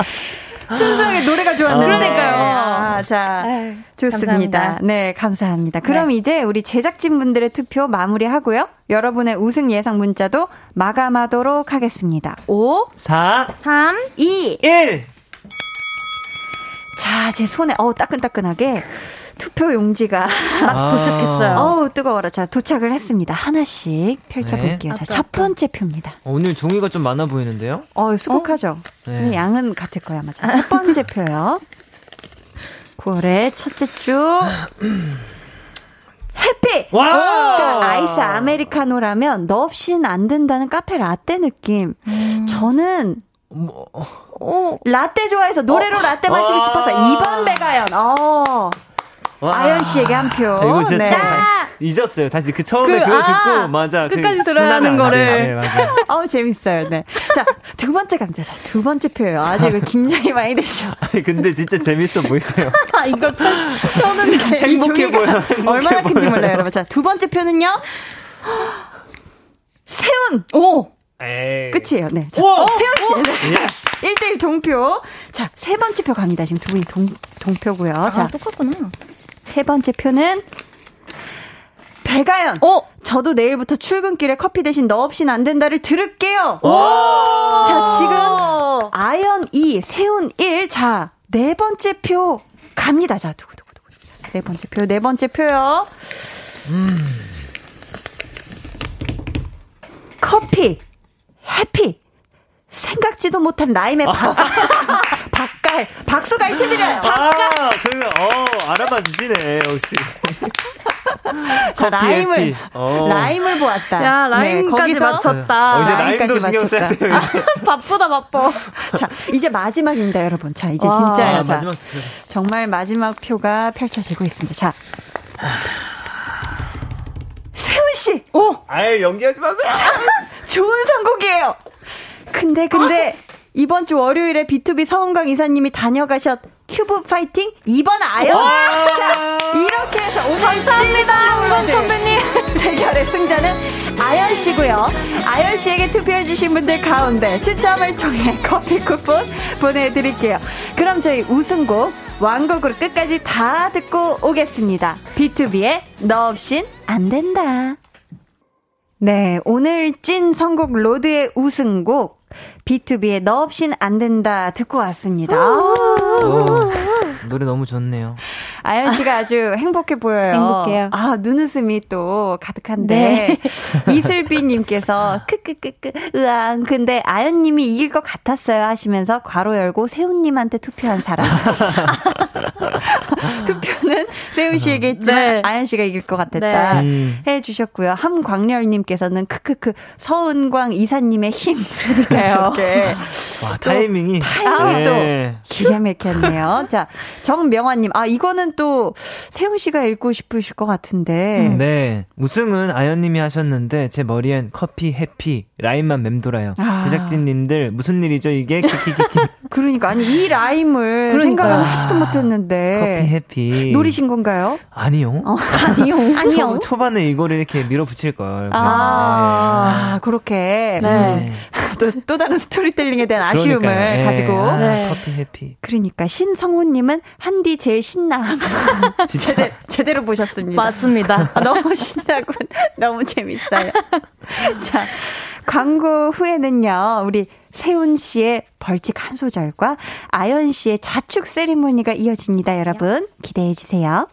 순수하게 노래가 좋았는데. 그러니까요. 아, 자, 에이, 좋습니다. 감사합니다. 네, 감사합니다. 그럼 네. 이제 우리 제작진분들의 투표 마무리하고요. 여러분의 우승 예상 문자도 마감하도록 하겠습니다. 오, 사, 삼, 이, 일. 자, 제 손에 어우 따끈따끈하게 투표 용지가 막 도착했어요. 어우 뜨거워라. 자, 도착을 했습니다. 하나씩 펼쳐볼게요. 네. 자, 첫 번째 표입니다. 오늘 종이가 좀 많아 보이는데요? 어, 수북하죠? 어? 네. 양은 같을 거야. 맞아. 첫 번째 표요. 구월의 첫째 주. 해피! 와! 그러니까 아이스 아메리카노라면 너 없인 안 된다는 카페 라떼 느낌. 음. 저는 뭐. 오, 라떼 좋아해서 노래로 어? 라떼 마시고 아~ 싶어서 이 번 배가연. 어. 아연 씨에게 한 표. 이거 진짜 네. 처음 다, 잊었어요. 다시 그 처음에 그, 그거 아, 듣고 맞아. 끝까지 그, 들어야 하는 거를. 네, 네, 어우 재밌어요. 네. 자, 두 번째 갑니다. 두 번째 표예요. 아주 이거 긴장이 많이 되죠. 아니 근데 진짜 재밌어 보이세요. 아 이거 저는 행복해 보여. 얼마나 큰지 몰라요, 여러분. 자, 두 번째 표는요. 세훈. 오. 에이. 끝이에요. 네. 자, 세훈 씨. 예스. 일 대일 동표. 자, 세 번째 표 갑니다. 지금 두 분이 동, 동표고요. 아, 자, 똑같구나. 세 번째 표는 배가연. 오! 저도 내일부터 출근길에 커피 대신 너 없이는 안 된다를 들을게요. 오! 자, 지금 아연 이, 세훈 일. 자, 네 번째 표 갑니다. 자, 두구두구두구. 네 번째 표, 네 번째 표요. 음. 커피, 해피. 생각지도 못한 라임의 박, 박갈, 박수 갈치드려요. 박갈. 아, 저희가, 어, 알아봐 주시네, 역시. 자, 라임을, 어. 라임을 보았다. 야, 라임까지 네, 맞췄다. 어, 이제 라임까지 맞췄다. 아, 바쁘다, 바빠. 자, 이제 마지막입니다, 여러분. 자, 이제 진짜예요. 아, 자, 정말 마지막 표가 펼쳐지고 있습니다. 자. 세훈씨! 오! 아유, 연기하지 마세요. 자, 좋은 선곡이에요. 근데 근데 아? 이번 주 월요일에 비투비 서은광 이사님이 다녀가셨 큐브 파이팅 이 번 아연. 자 이렇게 해서 오늘 감사합니다 서은광 선배님. 대결의 승자는 아연 씨고요. 아연 씨에게 투표해주신 분들 가운데 추첨을 통해 커피 쿠폰 보내드릴게요. 그럼 저희 우승곡 완곡으로 끝까지 다 듣고 오겠습니다. 비투비의 너 없인 안 된다. 네, 오늘 찐 선곡 로드의 우승곡 비투비의 너 없인 안 된다 듣고 왔습니다. 오, 노래 너무 좋네요. 아연 씨가 아주 행복해 보여요. 행복해요. 아, 눈웃음이 또 가득한데. 네. 이슬비 님께서 크크크크 으앙 근데 아연 님이 이길 것 같았어요 하시면서 괄호 열고 세훈 님한테 투표한 사람. 투표는 세훈 씨에게 했지만 네. 아연 씨가 이길 것 같았다. 네. 해 주셨고요. 함광렬 님께서는 크크크 서은광 이사님의 힘. 그래요. 와, 타이밍이 타이밍이 또 네. 기가 막혔네요. 자, 정명환 님. 아, 이거는 또 세훈 씨가 읽고 싶으실 것 같은데. 음, 네, 우승은 아연님이 하셨는데 제 머리엔 커피 해피 라임만 맴돌아요. 아. 제작진님들 무슨 일이죠 이게? 키키키키. 그러니까 아니 이 라임을 그러니까. 생각은 하지도 못했는데. 커피 해피. 노리신 건가요? 아니요. 어, 아니요. 아니요. 초반에 이거를 이렇게 밀어붙일 걸. 아, 아. 아 그렇게. 네. 네. 또, 또 다른 스토리텔링에 대한 아쉬움을 그러니까요. 가지고. 아, 네. 커피 해피. 그러니까 신성호님은 한디 제일 신나. 제대, 제대로 보셨습니다. 맞습니다. 아, 너무 신나고 너무 재밌어요. 자, 광고 후에는요 우리 세훈 씨의 벌칙 한 소절과 아연 씨의 자축 세리머니가 이어집니다. 여러분 기대해 주세요.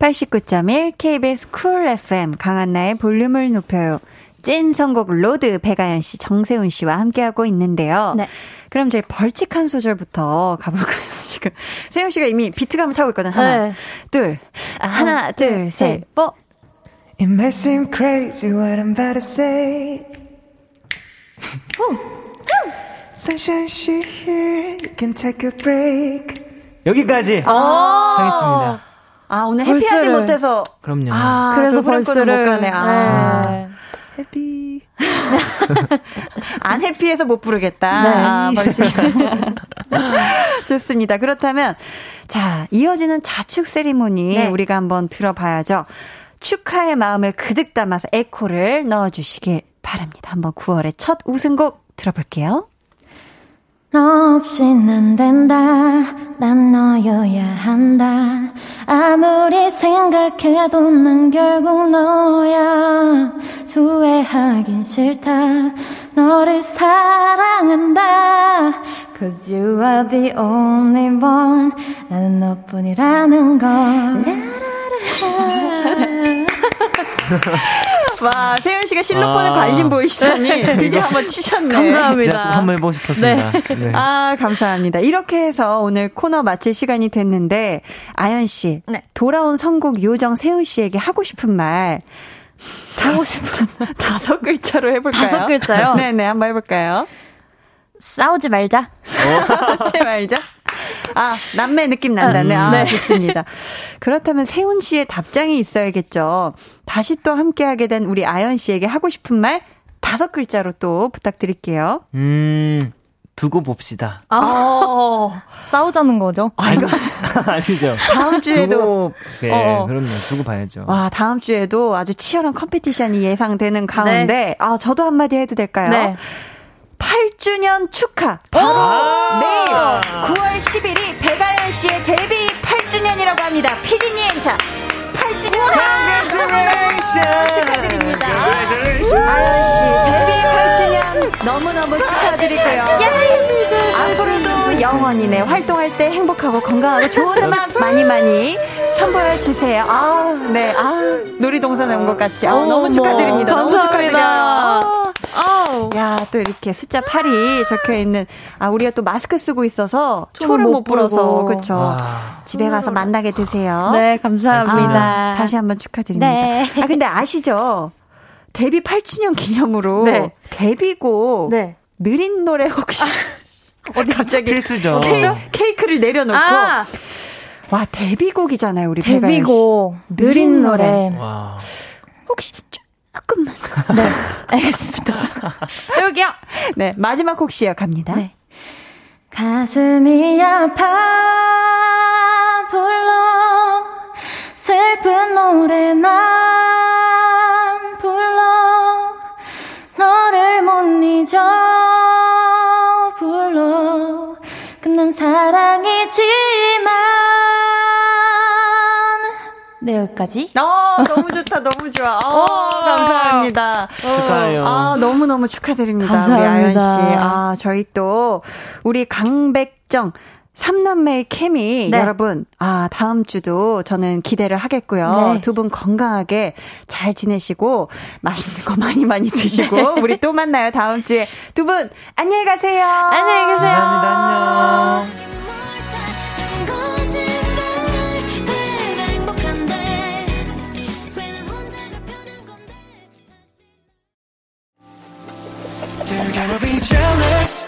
팔십구 점 일 케이비에스 쿨 에프엠 강한나의 볼륨을 높여요. 찐 선곡 로드 배가연 씨, 정세훈 씨와 함께하고 있는데요. 네. 그럼 저희 벌칙 한 소절부터 가볼까요? 지금 세훈 씨가 이미 비트감을 타고 있거든요. 하나, 네. 둘, 아, 하나, 둘, 셋, 뭐. It may seem crazy what I'm about to say. Sunshine, she here. You can take a break. 여기까지 하겠습니다. 아, 오늘 벌스를. 해피하지 못해서. 그럼요. 아, 그래서 벌써를 못 가네. 아. 네. 해피. 안 해피해서 못 부르겠다. 네. 아, 벌써. 좋습니다. 그렇다면, 자, 이어지는 자축 세리머니 네. 우리가 한번 들어봐야죠. 축하의 마음을 그득 담아서 에코를 넣어주시길 바랍니다. 한번 구월의 첫 우승곡 들어볼게요. 너 없인 안 된다. 난 너여야 한다. 아무리 생각해도 난 결국 너야. 후회하긴 싫다. 너를 사랑한다. Cause you are the only one. 나는 너뿐이라는 걸. 라라라라. 와, 세윤 씨 씨가 실로폰에 아. 관심 보이시더니 드디어 한번 치셨네. 감사합니다. 한번 해보고 싶었습니다. 네. 네. 아, 감사합니다. 이렇게 해서 오늘 코너 마칠 시간이 됐는데, 아연 씨, 네. 돌아온 선곡 요정 세훈 씨에게 하고 싶은 말. 하고 싶은 말. 다섯 글자로 해볼까요? 다섯 글자요? 네네, 한번 해볼까요? 싸우지 말자. 싸우지 말자. 아, 남매 느낌 난다네. 음, 아, 네. 좋습니다. 그렇다면 세훈 씨의 답장이 있어야겠죠. 다시 또 함께하게 된 우리 아연 씨에게 하고 싶은 말 다섯 글자로 또 부탁드릴게요. 음, 두고 봅시다. 아, 싸우자는 거죠? 아, 이거 아니죠. 다음 주에도. 두고, 네, 어. 그럼요. 두고 봐야죠. 와, 다음 주에도 아주 치열한 컴피티션이 예상되는 가운데, 네. 아, 저도 한마디 해도 될까요? 네. 팔 주년 축하! 바로 내일 구월 십일이 배가연 씨의 데뷔 팔 주년이라고 합니다. 피디님, 자, 팔 주년 축하드립니다. 아연 씨 데뷔 팔 주년 너무너무 축하드리고요. 앞으로도 영원히 내 활동할 때 행복하고 건강하고 좋은 음악 많이 많이 선보여 주세요. 아, 네, 아, 놀이동산에 온 것 같지. 아, 너무 축하드립니다. 너무 축하드려요. 야, 또 이렇게 숫자 팔이 적혀있는, 아, 우리가 또 마스크 쓰고 있어서 초를 못 불어서, 그쵸. 아. 집에 가서 만나게 되세요. 네, 감사합니다. 아, 다시 한번 축하드립니다. 네. 아, 근데 아시죠? 데뷔 팔 주년 기념으로 네. 데뷔곡 네. 느린 노래 혹시 아, 어디 갑자기 필수죠. 케이, 케이크를 내려놓고 아. 와, 데뷔곡이잖아요, 우리 배가연 씨. 데뷔곡 느린 노래. 와. 혹시 조금만. 네, 알겠습니다. 여기요. 네, 마지막 곡 시작합니다. 네. 가슴이 아파 불러 슬픈 노래만 불러 너를 못 잊어 불러 끝난 사랑이지만. 네, 여기까지. 아, 너무 좋다, 너무 좋아. 아, 오, 감사합니다. 축하해요. 아, 너무너무 축하드립니다. 감사합니다. 우리 아연씨. 아, 저희 또, 우리 강백정, 삼남매의 케미, 네. 여러분, 아, 다음 주도 저는 기대를 하겠고요. 네. 두 분 건강하게 잘 지내시고, 맛있는 거 많이 많이 드시고, 네. 우리 또 만나요, 다음 주에. 두 분, 안녕히 가세요. 안녕히 계세요. 감사합니다. 안녕. Gonna be jealous.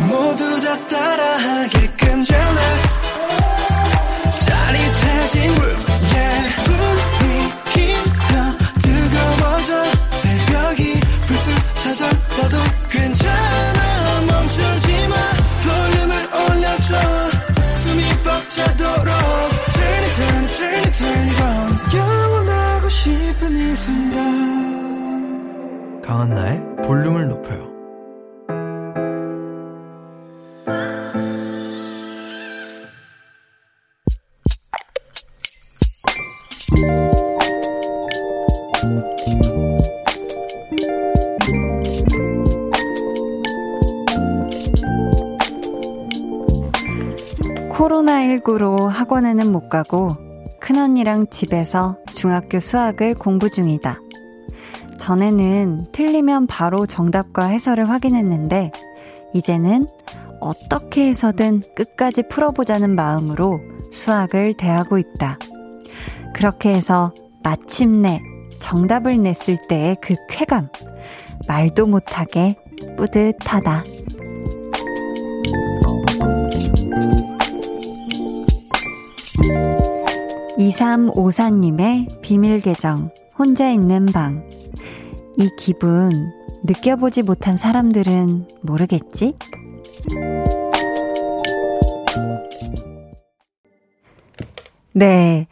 모두 다 따라하게끔 jealous. 짜릿해진 room, yeah. 분위기 더 뜨거워져 새벽이 불쑥 찾아와도 괜찮아 멈추지 마 볼륨을 올려줘 숨이 벅차도록 Turn it, turn it, turn it, turn it on 영원하고 싶은 이 순간. 강한나의 볼륨을 높여요. 코로나십구로 학원에는 못 가고 큰언니랑 집에서 중학교 수학을 공부 중이다. 전에는 틀리면 바로 정답과 해설을 확인했는데 이제는 어떻게 해서든 끝까지 풀어보자는 마음으로 수학을 대하고 있다. 그렇게 해서 마침내 정답을 냈을 때의 그 쾌감, 말도 못하게 뿌듯하다. 이삼오사님의 비밀 계정, 혼자 있는 방. 이 기분 느껴보지 못한 사람들은 모르겠지? 네,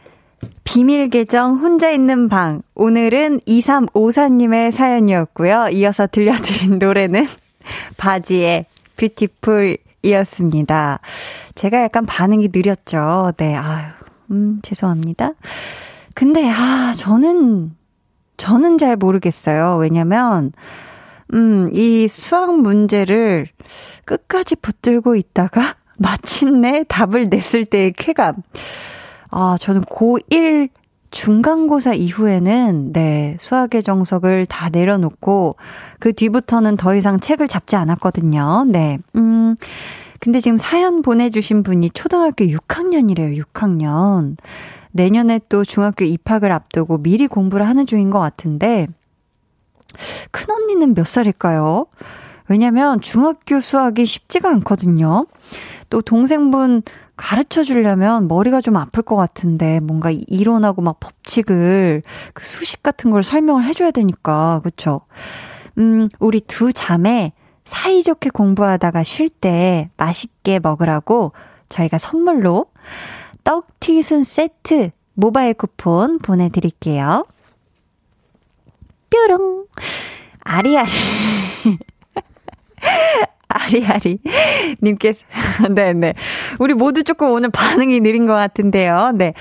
비밀 계정 혼자 있는 방, 오늘은 이삼오사님의 사연이었고요. 이어서 들려드린 노래는 바지의 뷰티풀이었습니다. 제가 약간 반응이 느렸죠. 네, 아유, 음, 죄송합니다. 근데 아, 저는 저는 잘 모르겠어요. 왜냐면, 음, 이 수학 문제를 끝까지 붙들고 있다가 마침내 답을 냈을 때의 쾌감. 아, 저는 고일 중간고사 이후에는 네, 수학의 정석을 다 내려놓고 그 뒤부터는 더 이상 책을 잡지 않았거든요. 네. 음. 근데 지금 사연 보내주신 분이 초등학교 육 학년이래요. 육 학년. 내년에 또 중학교 입학을 앞두고 미리 공부를 하는 중인 것 같은데 큰언니는 몇 살일까요? 왜냐면 중학교 수학이 쉽지가 않거든요. 또 동생분 가르쳐 주려면 머리가 좀 아플 것 같은데 뭔가 이론하고 막 법칙을 그 수식 같은 걸 설명을 해줘야 되니까 그렇죠. 음, 우리 두 자매 사이좋게 공부하다가 쉴 때 맛있게 먹으라고 저희가 선물로 떡 튀순 세트 모바일 쿠폰 보내드릴게요. 뾰롱 아리아리 아리아리 님께서 네네 우리 모두 조금 오늘 반응이 느린 것 같은데요. 네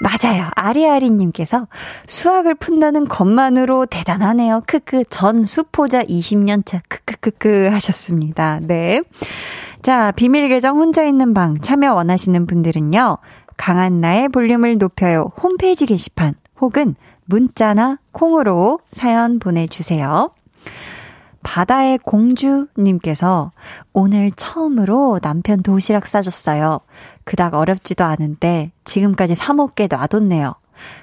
맞아요. 아리아리 님께서 수학을 푼다는 것만으로 대단하네요. 크크 전 수포자 이십 년 차 크크크크 하셨습니다. 네 자 비밀 계정 혼자 있는 방 참여 원하시는 분들은요. 강한나의 볼륨을 높여요 홈페이지 게시판 혹은 문자나 콩으로 사연 보내주세요. 바다의 공주님께서 오늘 처음으로 남편 도시락 싸줬어요. 그닥 어렵지도 않은데 지금까지 사 먹게 놔뒀네요.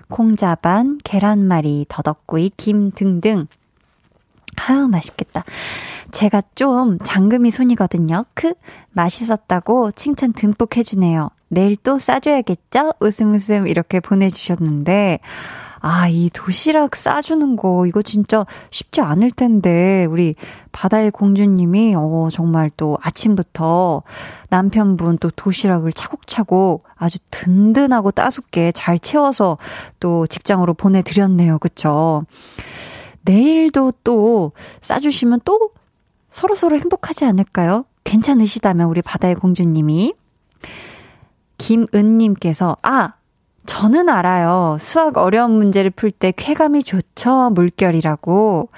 콩자반, 계란말이, 더덕구이, 김 등등. 아유 맛있겠다. 제가 좀 장금이 손이거든요. 크 맛있었다고 칭찬 듬뿍 해주네요. 내일 또 싸줘야겠죠? 웃음 웃음 이렇게 보내주셨는데 아, 이 도시락 싸주는 거 이거 진짜 쉽지 않을 텐데 우리 바다의 공주님이 어, 정말 또 아침부터 남편분 또 도시락을 차곡차곡 아주 든든하고 따숩게 잘 채워서 또 직장으로 보내드렸네요. 그쵸? 내일도 또 싸주시면 또 서로서로 행복하지 않을까요? 괜찮으시다면 우리 바다의 공주님이 김은님께서 아! 저는 알아요. 수학 어려운 문제를 풀 때 쾌감이 좋죠. 물결이라고.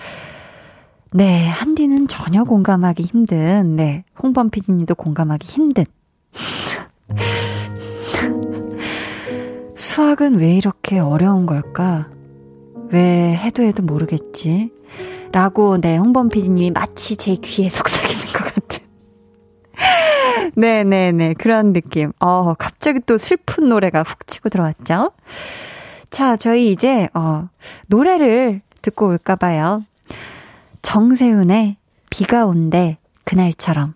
네, 한디는 전혀 공감하기 힘든. 네, 홍범 피디님도 공감하기 힘든. 수학은 왜 이렇게 어려운 걸까? 왜 해도 해도 모르겠지? 라고 네, 홍범 피디님이 마치 제 귀에 속삭이는 것 같은. 네네네 그런 느낌. 어 갑자기 또 슬픈 노래가 훅 치고 들어왔죠. 자 저희 이제 어, 노래를 듣고 올까 봐요. 정세훈의 비가 온대 그날처럼.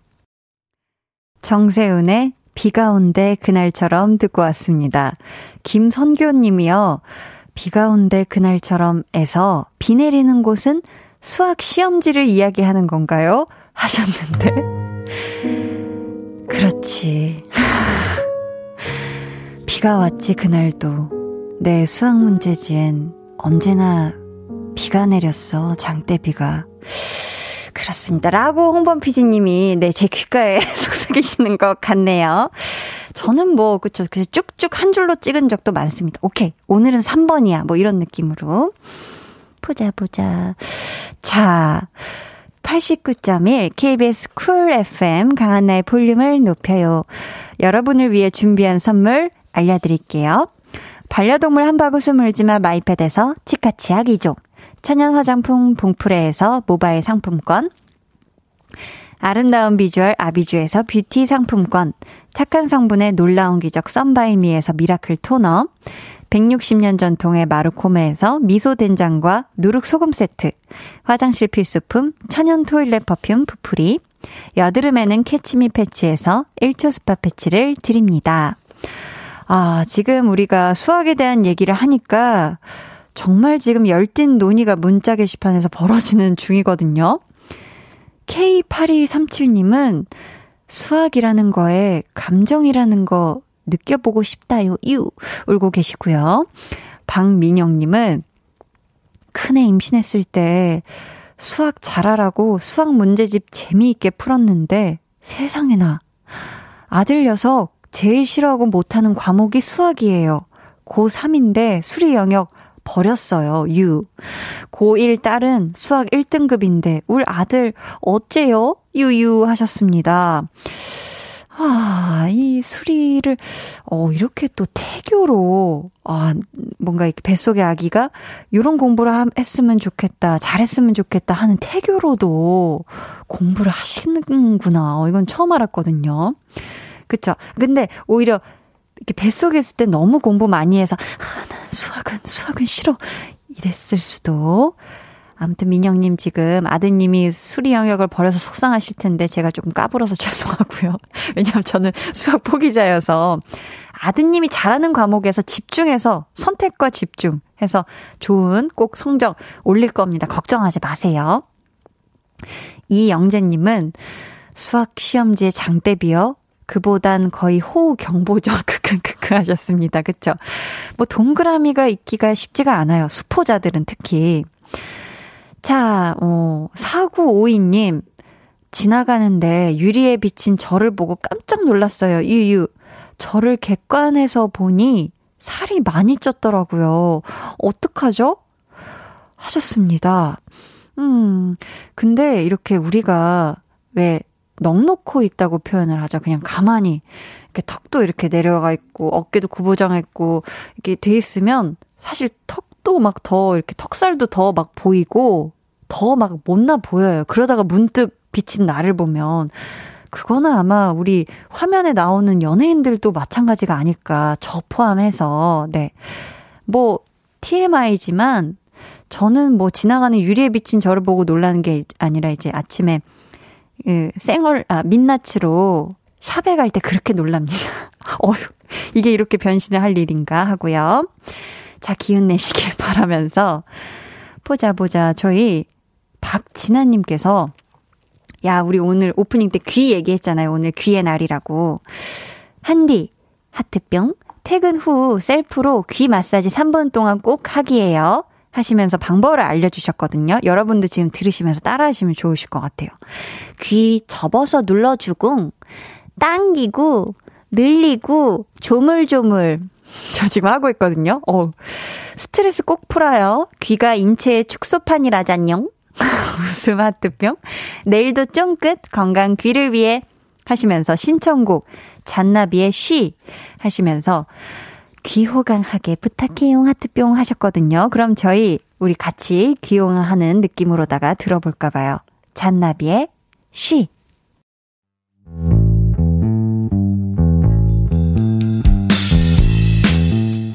정세훈의 비가 온대 그날처럼 듣고 왔습니다. 김선교님이요. 비가 온대 그날처럼에서 비 내리는 곳은 수학 시험지를 이야기하는 건가요? 하셨는데. 그렇지. 비가 왔지 그날도 내 수학 문제지엔 언제나 비가 내렸어 장대비가. 그렇습니다. 라고 홍범 피디님이 네, 제 귓가에 속삭이시는 것 같네요. 저는 뭐 그쵸 쭉쭉 한 줄로 찍은 적도 많습니다. 오케이 오늘은 삼 번이야 뭐 이런 느낌으로 보자 보자. 자. 팔십구 점 일 케이비에스 쿨 에프엠 강한나의 볼륨을 높여요. 여러분을 위해 준비한 선물 알려드릴게요. 반려동물 한바구스 물지마 마이패드에서 치카치약 이 종, 천연 화장품 봉프레에서 모바일 상품권, 아름다운 비주얼 아비주에서 뷰티 상품권, 착한 성분의 놀라운 기적 썬바이미에서 미라클 토너, 백육십 년 전통의 마루코메에서 미소된장과 누룩소금 세트, 화장실 필수품 천연 토일렛 퍼퓸 부풀이, 여드름에는 캐치미 패치에서 일 초 스파 패치를 드립니다. 아, 지금 우리가 수학에 대한 얘기를 하니까 정말 지금 열띤 논의가 문자 게시판에서 벌어지는 중이거든요. 케이 팔이삼칠님은 수학이라는 거에 감정이라는 거 느껴보고 싶다요. 유 울고 계시고요. 박민영님은 큰애 임신했을 때 수학 잘하라고 수학 문제집 재미있게 풀었는데 세상에나 아들 녀석 제일 싫어하고 못하는 과목이 수학이에요. 고삼인데 수리 영역 버렸어요. 유 고일 딸은 수학 일 등급인데 울 아들 어째요? 유유 하셨습니다. 아, 이 수리를 어, 이렇게 또 태교로 아, 뭔가 이렇게 뱃속의 아기가 이런 공부를 함, 했으면 좋겠다, 잘했으면 좋겠다 하는 태교로도 공부를 하시는구나. 어, 이건 처음 알았거든요. 그쵸? 근데 오히려 이렇게 뱃속에 있을 때 너무 공부 많이 해서 아, 난 수학은 수학은 싫어 이랬을 수도. 아무튼 민영님 지금 아드님이 수리 영역을 버려서 속상하실 텐데 제가 조금 까불어서 죄송하고요. 왜냐하면 저는 수학 포기자여서 아드님이 잘하는 과목에서 집중해서 선택과 집중해서 좋은 꼭 성적 올릴 겁니다. 걱정하지 마세요. 이영재님은 수학 시험지에 장대비어 그보단 거의 호우 경보죠. 크크크크 하셨습니다. 그쵸? 뭐 동그라미가 있기가 쉽지가 않아요. 수포자들은 특히. 자, 어, 사구오이 님 지나가는데 유리에 비친 저를 보고 깜짝 놀랐어요. 유유. 저를 객관에서 보니 살이 많이 쪘더라고요. 어떡하죠? 하셨습니다. 음, 근데 이렇게 우리가 왜 넉놓고 있다고 표현을 하죠. 그냥 가만히 이렇게 턱도 이렇게 내려가 있고 어깨도 구부정해 있고 이렇게 돼 있으면 사실 턱 또 막 더 이렇게 턱살도 더 막 보이고 더 막 못나 보여요. 그러다가 문득 비친 나를 보면 그거는 아마 우리 화면에 나오는 연예인들도 마찬가지가 아닐까. 저 포함해서. 네. 뭐 티엠아이지만 저는 뭐 지나가는 유리에 비친 저를 보고 놀라는 게 아니라 이제 아침에 그 생얼 아 민낯으로 샵에 갈 때 그렇게 놀랍니다. 어휴. 이게 이렇게 변신을 할 일인가 하고요. 자, 기운 내시길 바라면서 보자 보자 저희 박진아님께서 야 우리 오늘 오프닝 때 귀 얘기했잖아요. 오늘 귀의 날이라고. 한디 하트병 퇴근 후 셀프로 귀 마사지 삼 분 동안 꼭 하기예요 하시면서 방법을 알려주셨거든요. 여러분도 지금 들으시면서 따라하시면 좋으실 것 같아요. 귀 접어서 눌러주고 당기고 늘리고 조물조물 저 지금 하고 있거든요. 어, 스트레스 꼭 풀어요. 귀가 인체의 축소판이라잖뇽. 웃음 하트병. 내일도 쫑긋 건강 귀를 위해 하시면서 신청곡 잔나비의 쉬 하시면서 귀 호강하게 부탁해요 하트병 하셨거든요. 그럼 저희 우리 같이 귀 호강하는 느낌으로다가 들어볼까 봐요. 잔나비의 쉬.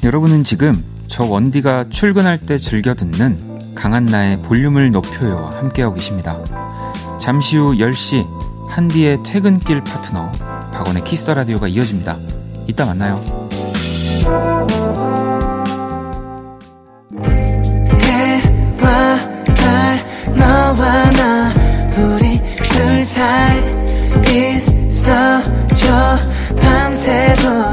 여러분은 지금 저 원디가 출근할 때 즐겨 듣는 강한나의 볼륨을 높여요와 함께하고 계십니다. 잠시 후 열 시 한디의 퇴근길 파트너 박원의 키스더라디오가 이어집니다. 이따 만나요. 해와 달 너와 나 우리 둘 사이 있어줘 밤새도록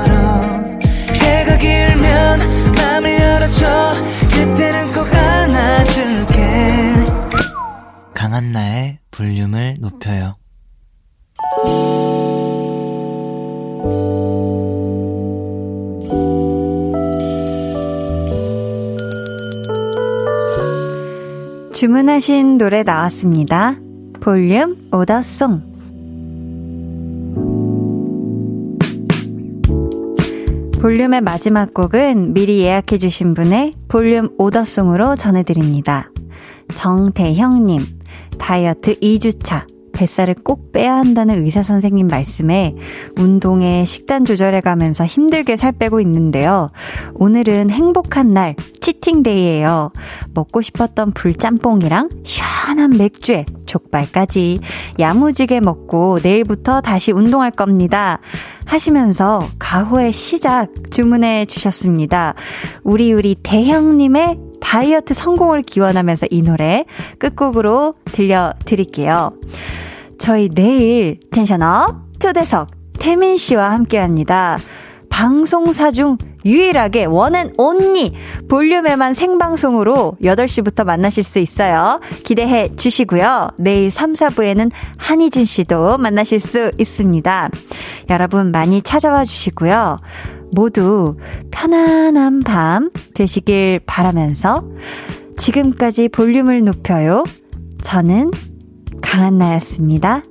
내가 길면 맘을 열어줘 그때는 꼭 안아줄게 강한나의 볼륨을 높여요. 주문하신 노래 나왔습니다. 볼륨 오더송. 볼륨의 마지막 곡은 미리 예약해 주신 분의 볼륨 오더송으로 전해드립니다. 정대형님, 다이어트 이 주차, 뱃살을 꼭 빼야 한다는 의사선생님 말씀에 운동에 식단 조절해가면서 힘들게 살 빼고 있는데요. 오늘은 행복한 날, 치팅데이예요. 먹고 싶었던 불짬뽕이랑 시원한 맥주에 족발까지 야무지게 먹고 내일부터 다시 운동할 겁니다. 하시면서 가호의 시작 주문해 주셨습니다. 우리 우리 대형님의 다이어트 성공을 기원하면서 이 노래 끝곡으로 들려드릴게요. 저희 내일 텐션업 초대석 태민 씨와 함께합니다. 방송사 중 유일하게 원앤온리 볼륨에만 생방송으로 여덟 시부터 만나실 수 있어요. 기대해 주시고요. 내일 삼, 사 부에는 한이진 씨도 만나실 수 있습니다. 여러분 많이 찾아와 주시고요. 모두 편안한 밤 되시길 바라면서 지금까지 볼륨을 높여요. 저는 강한나였습니다.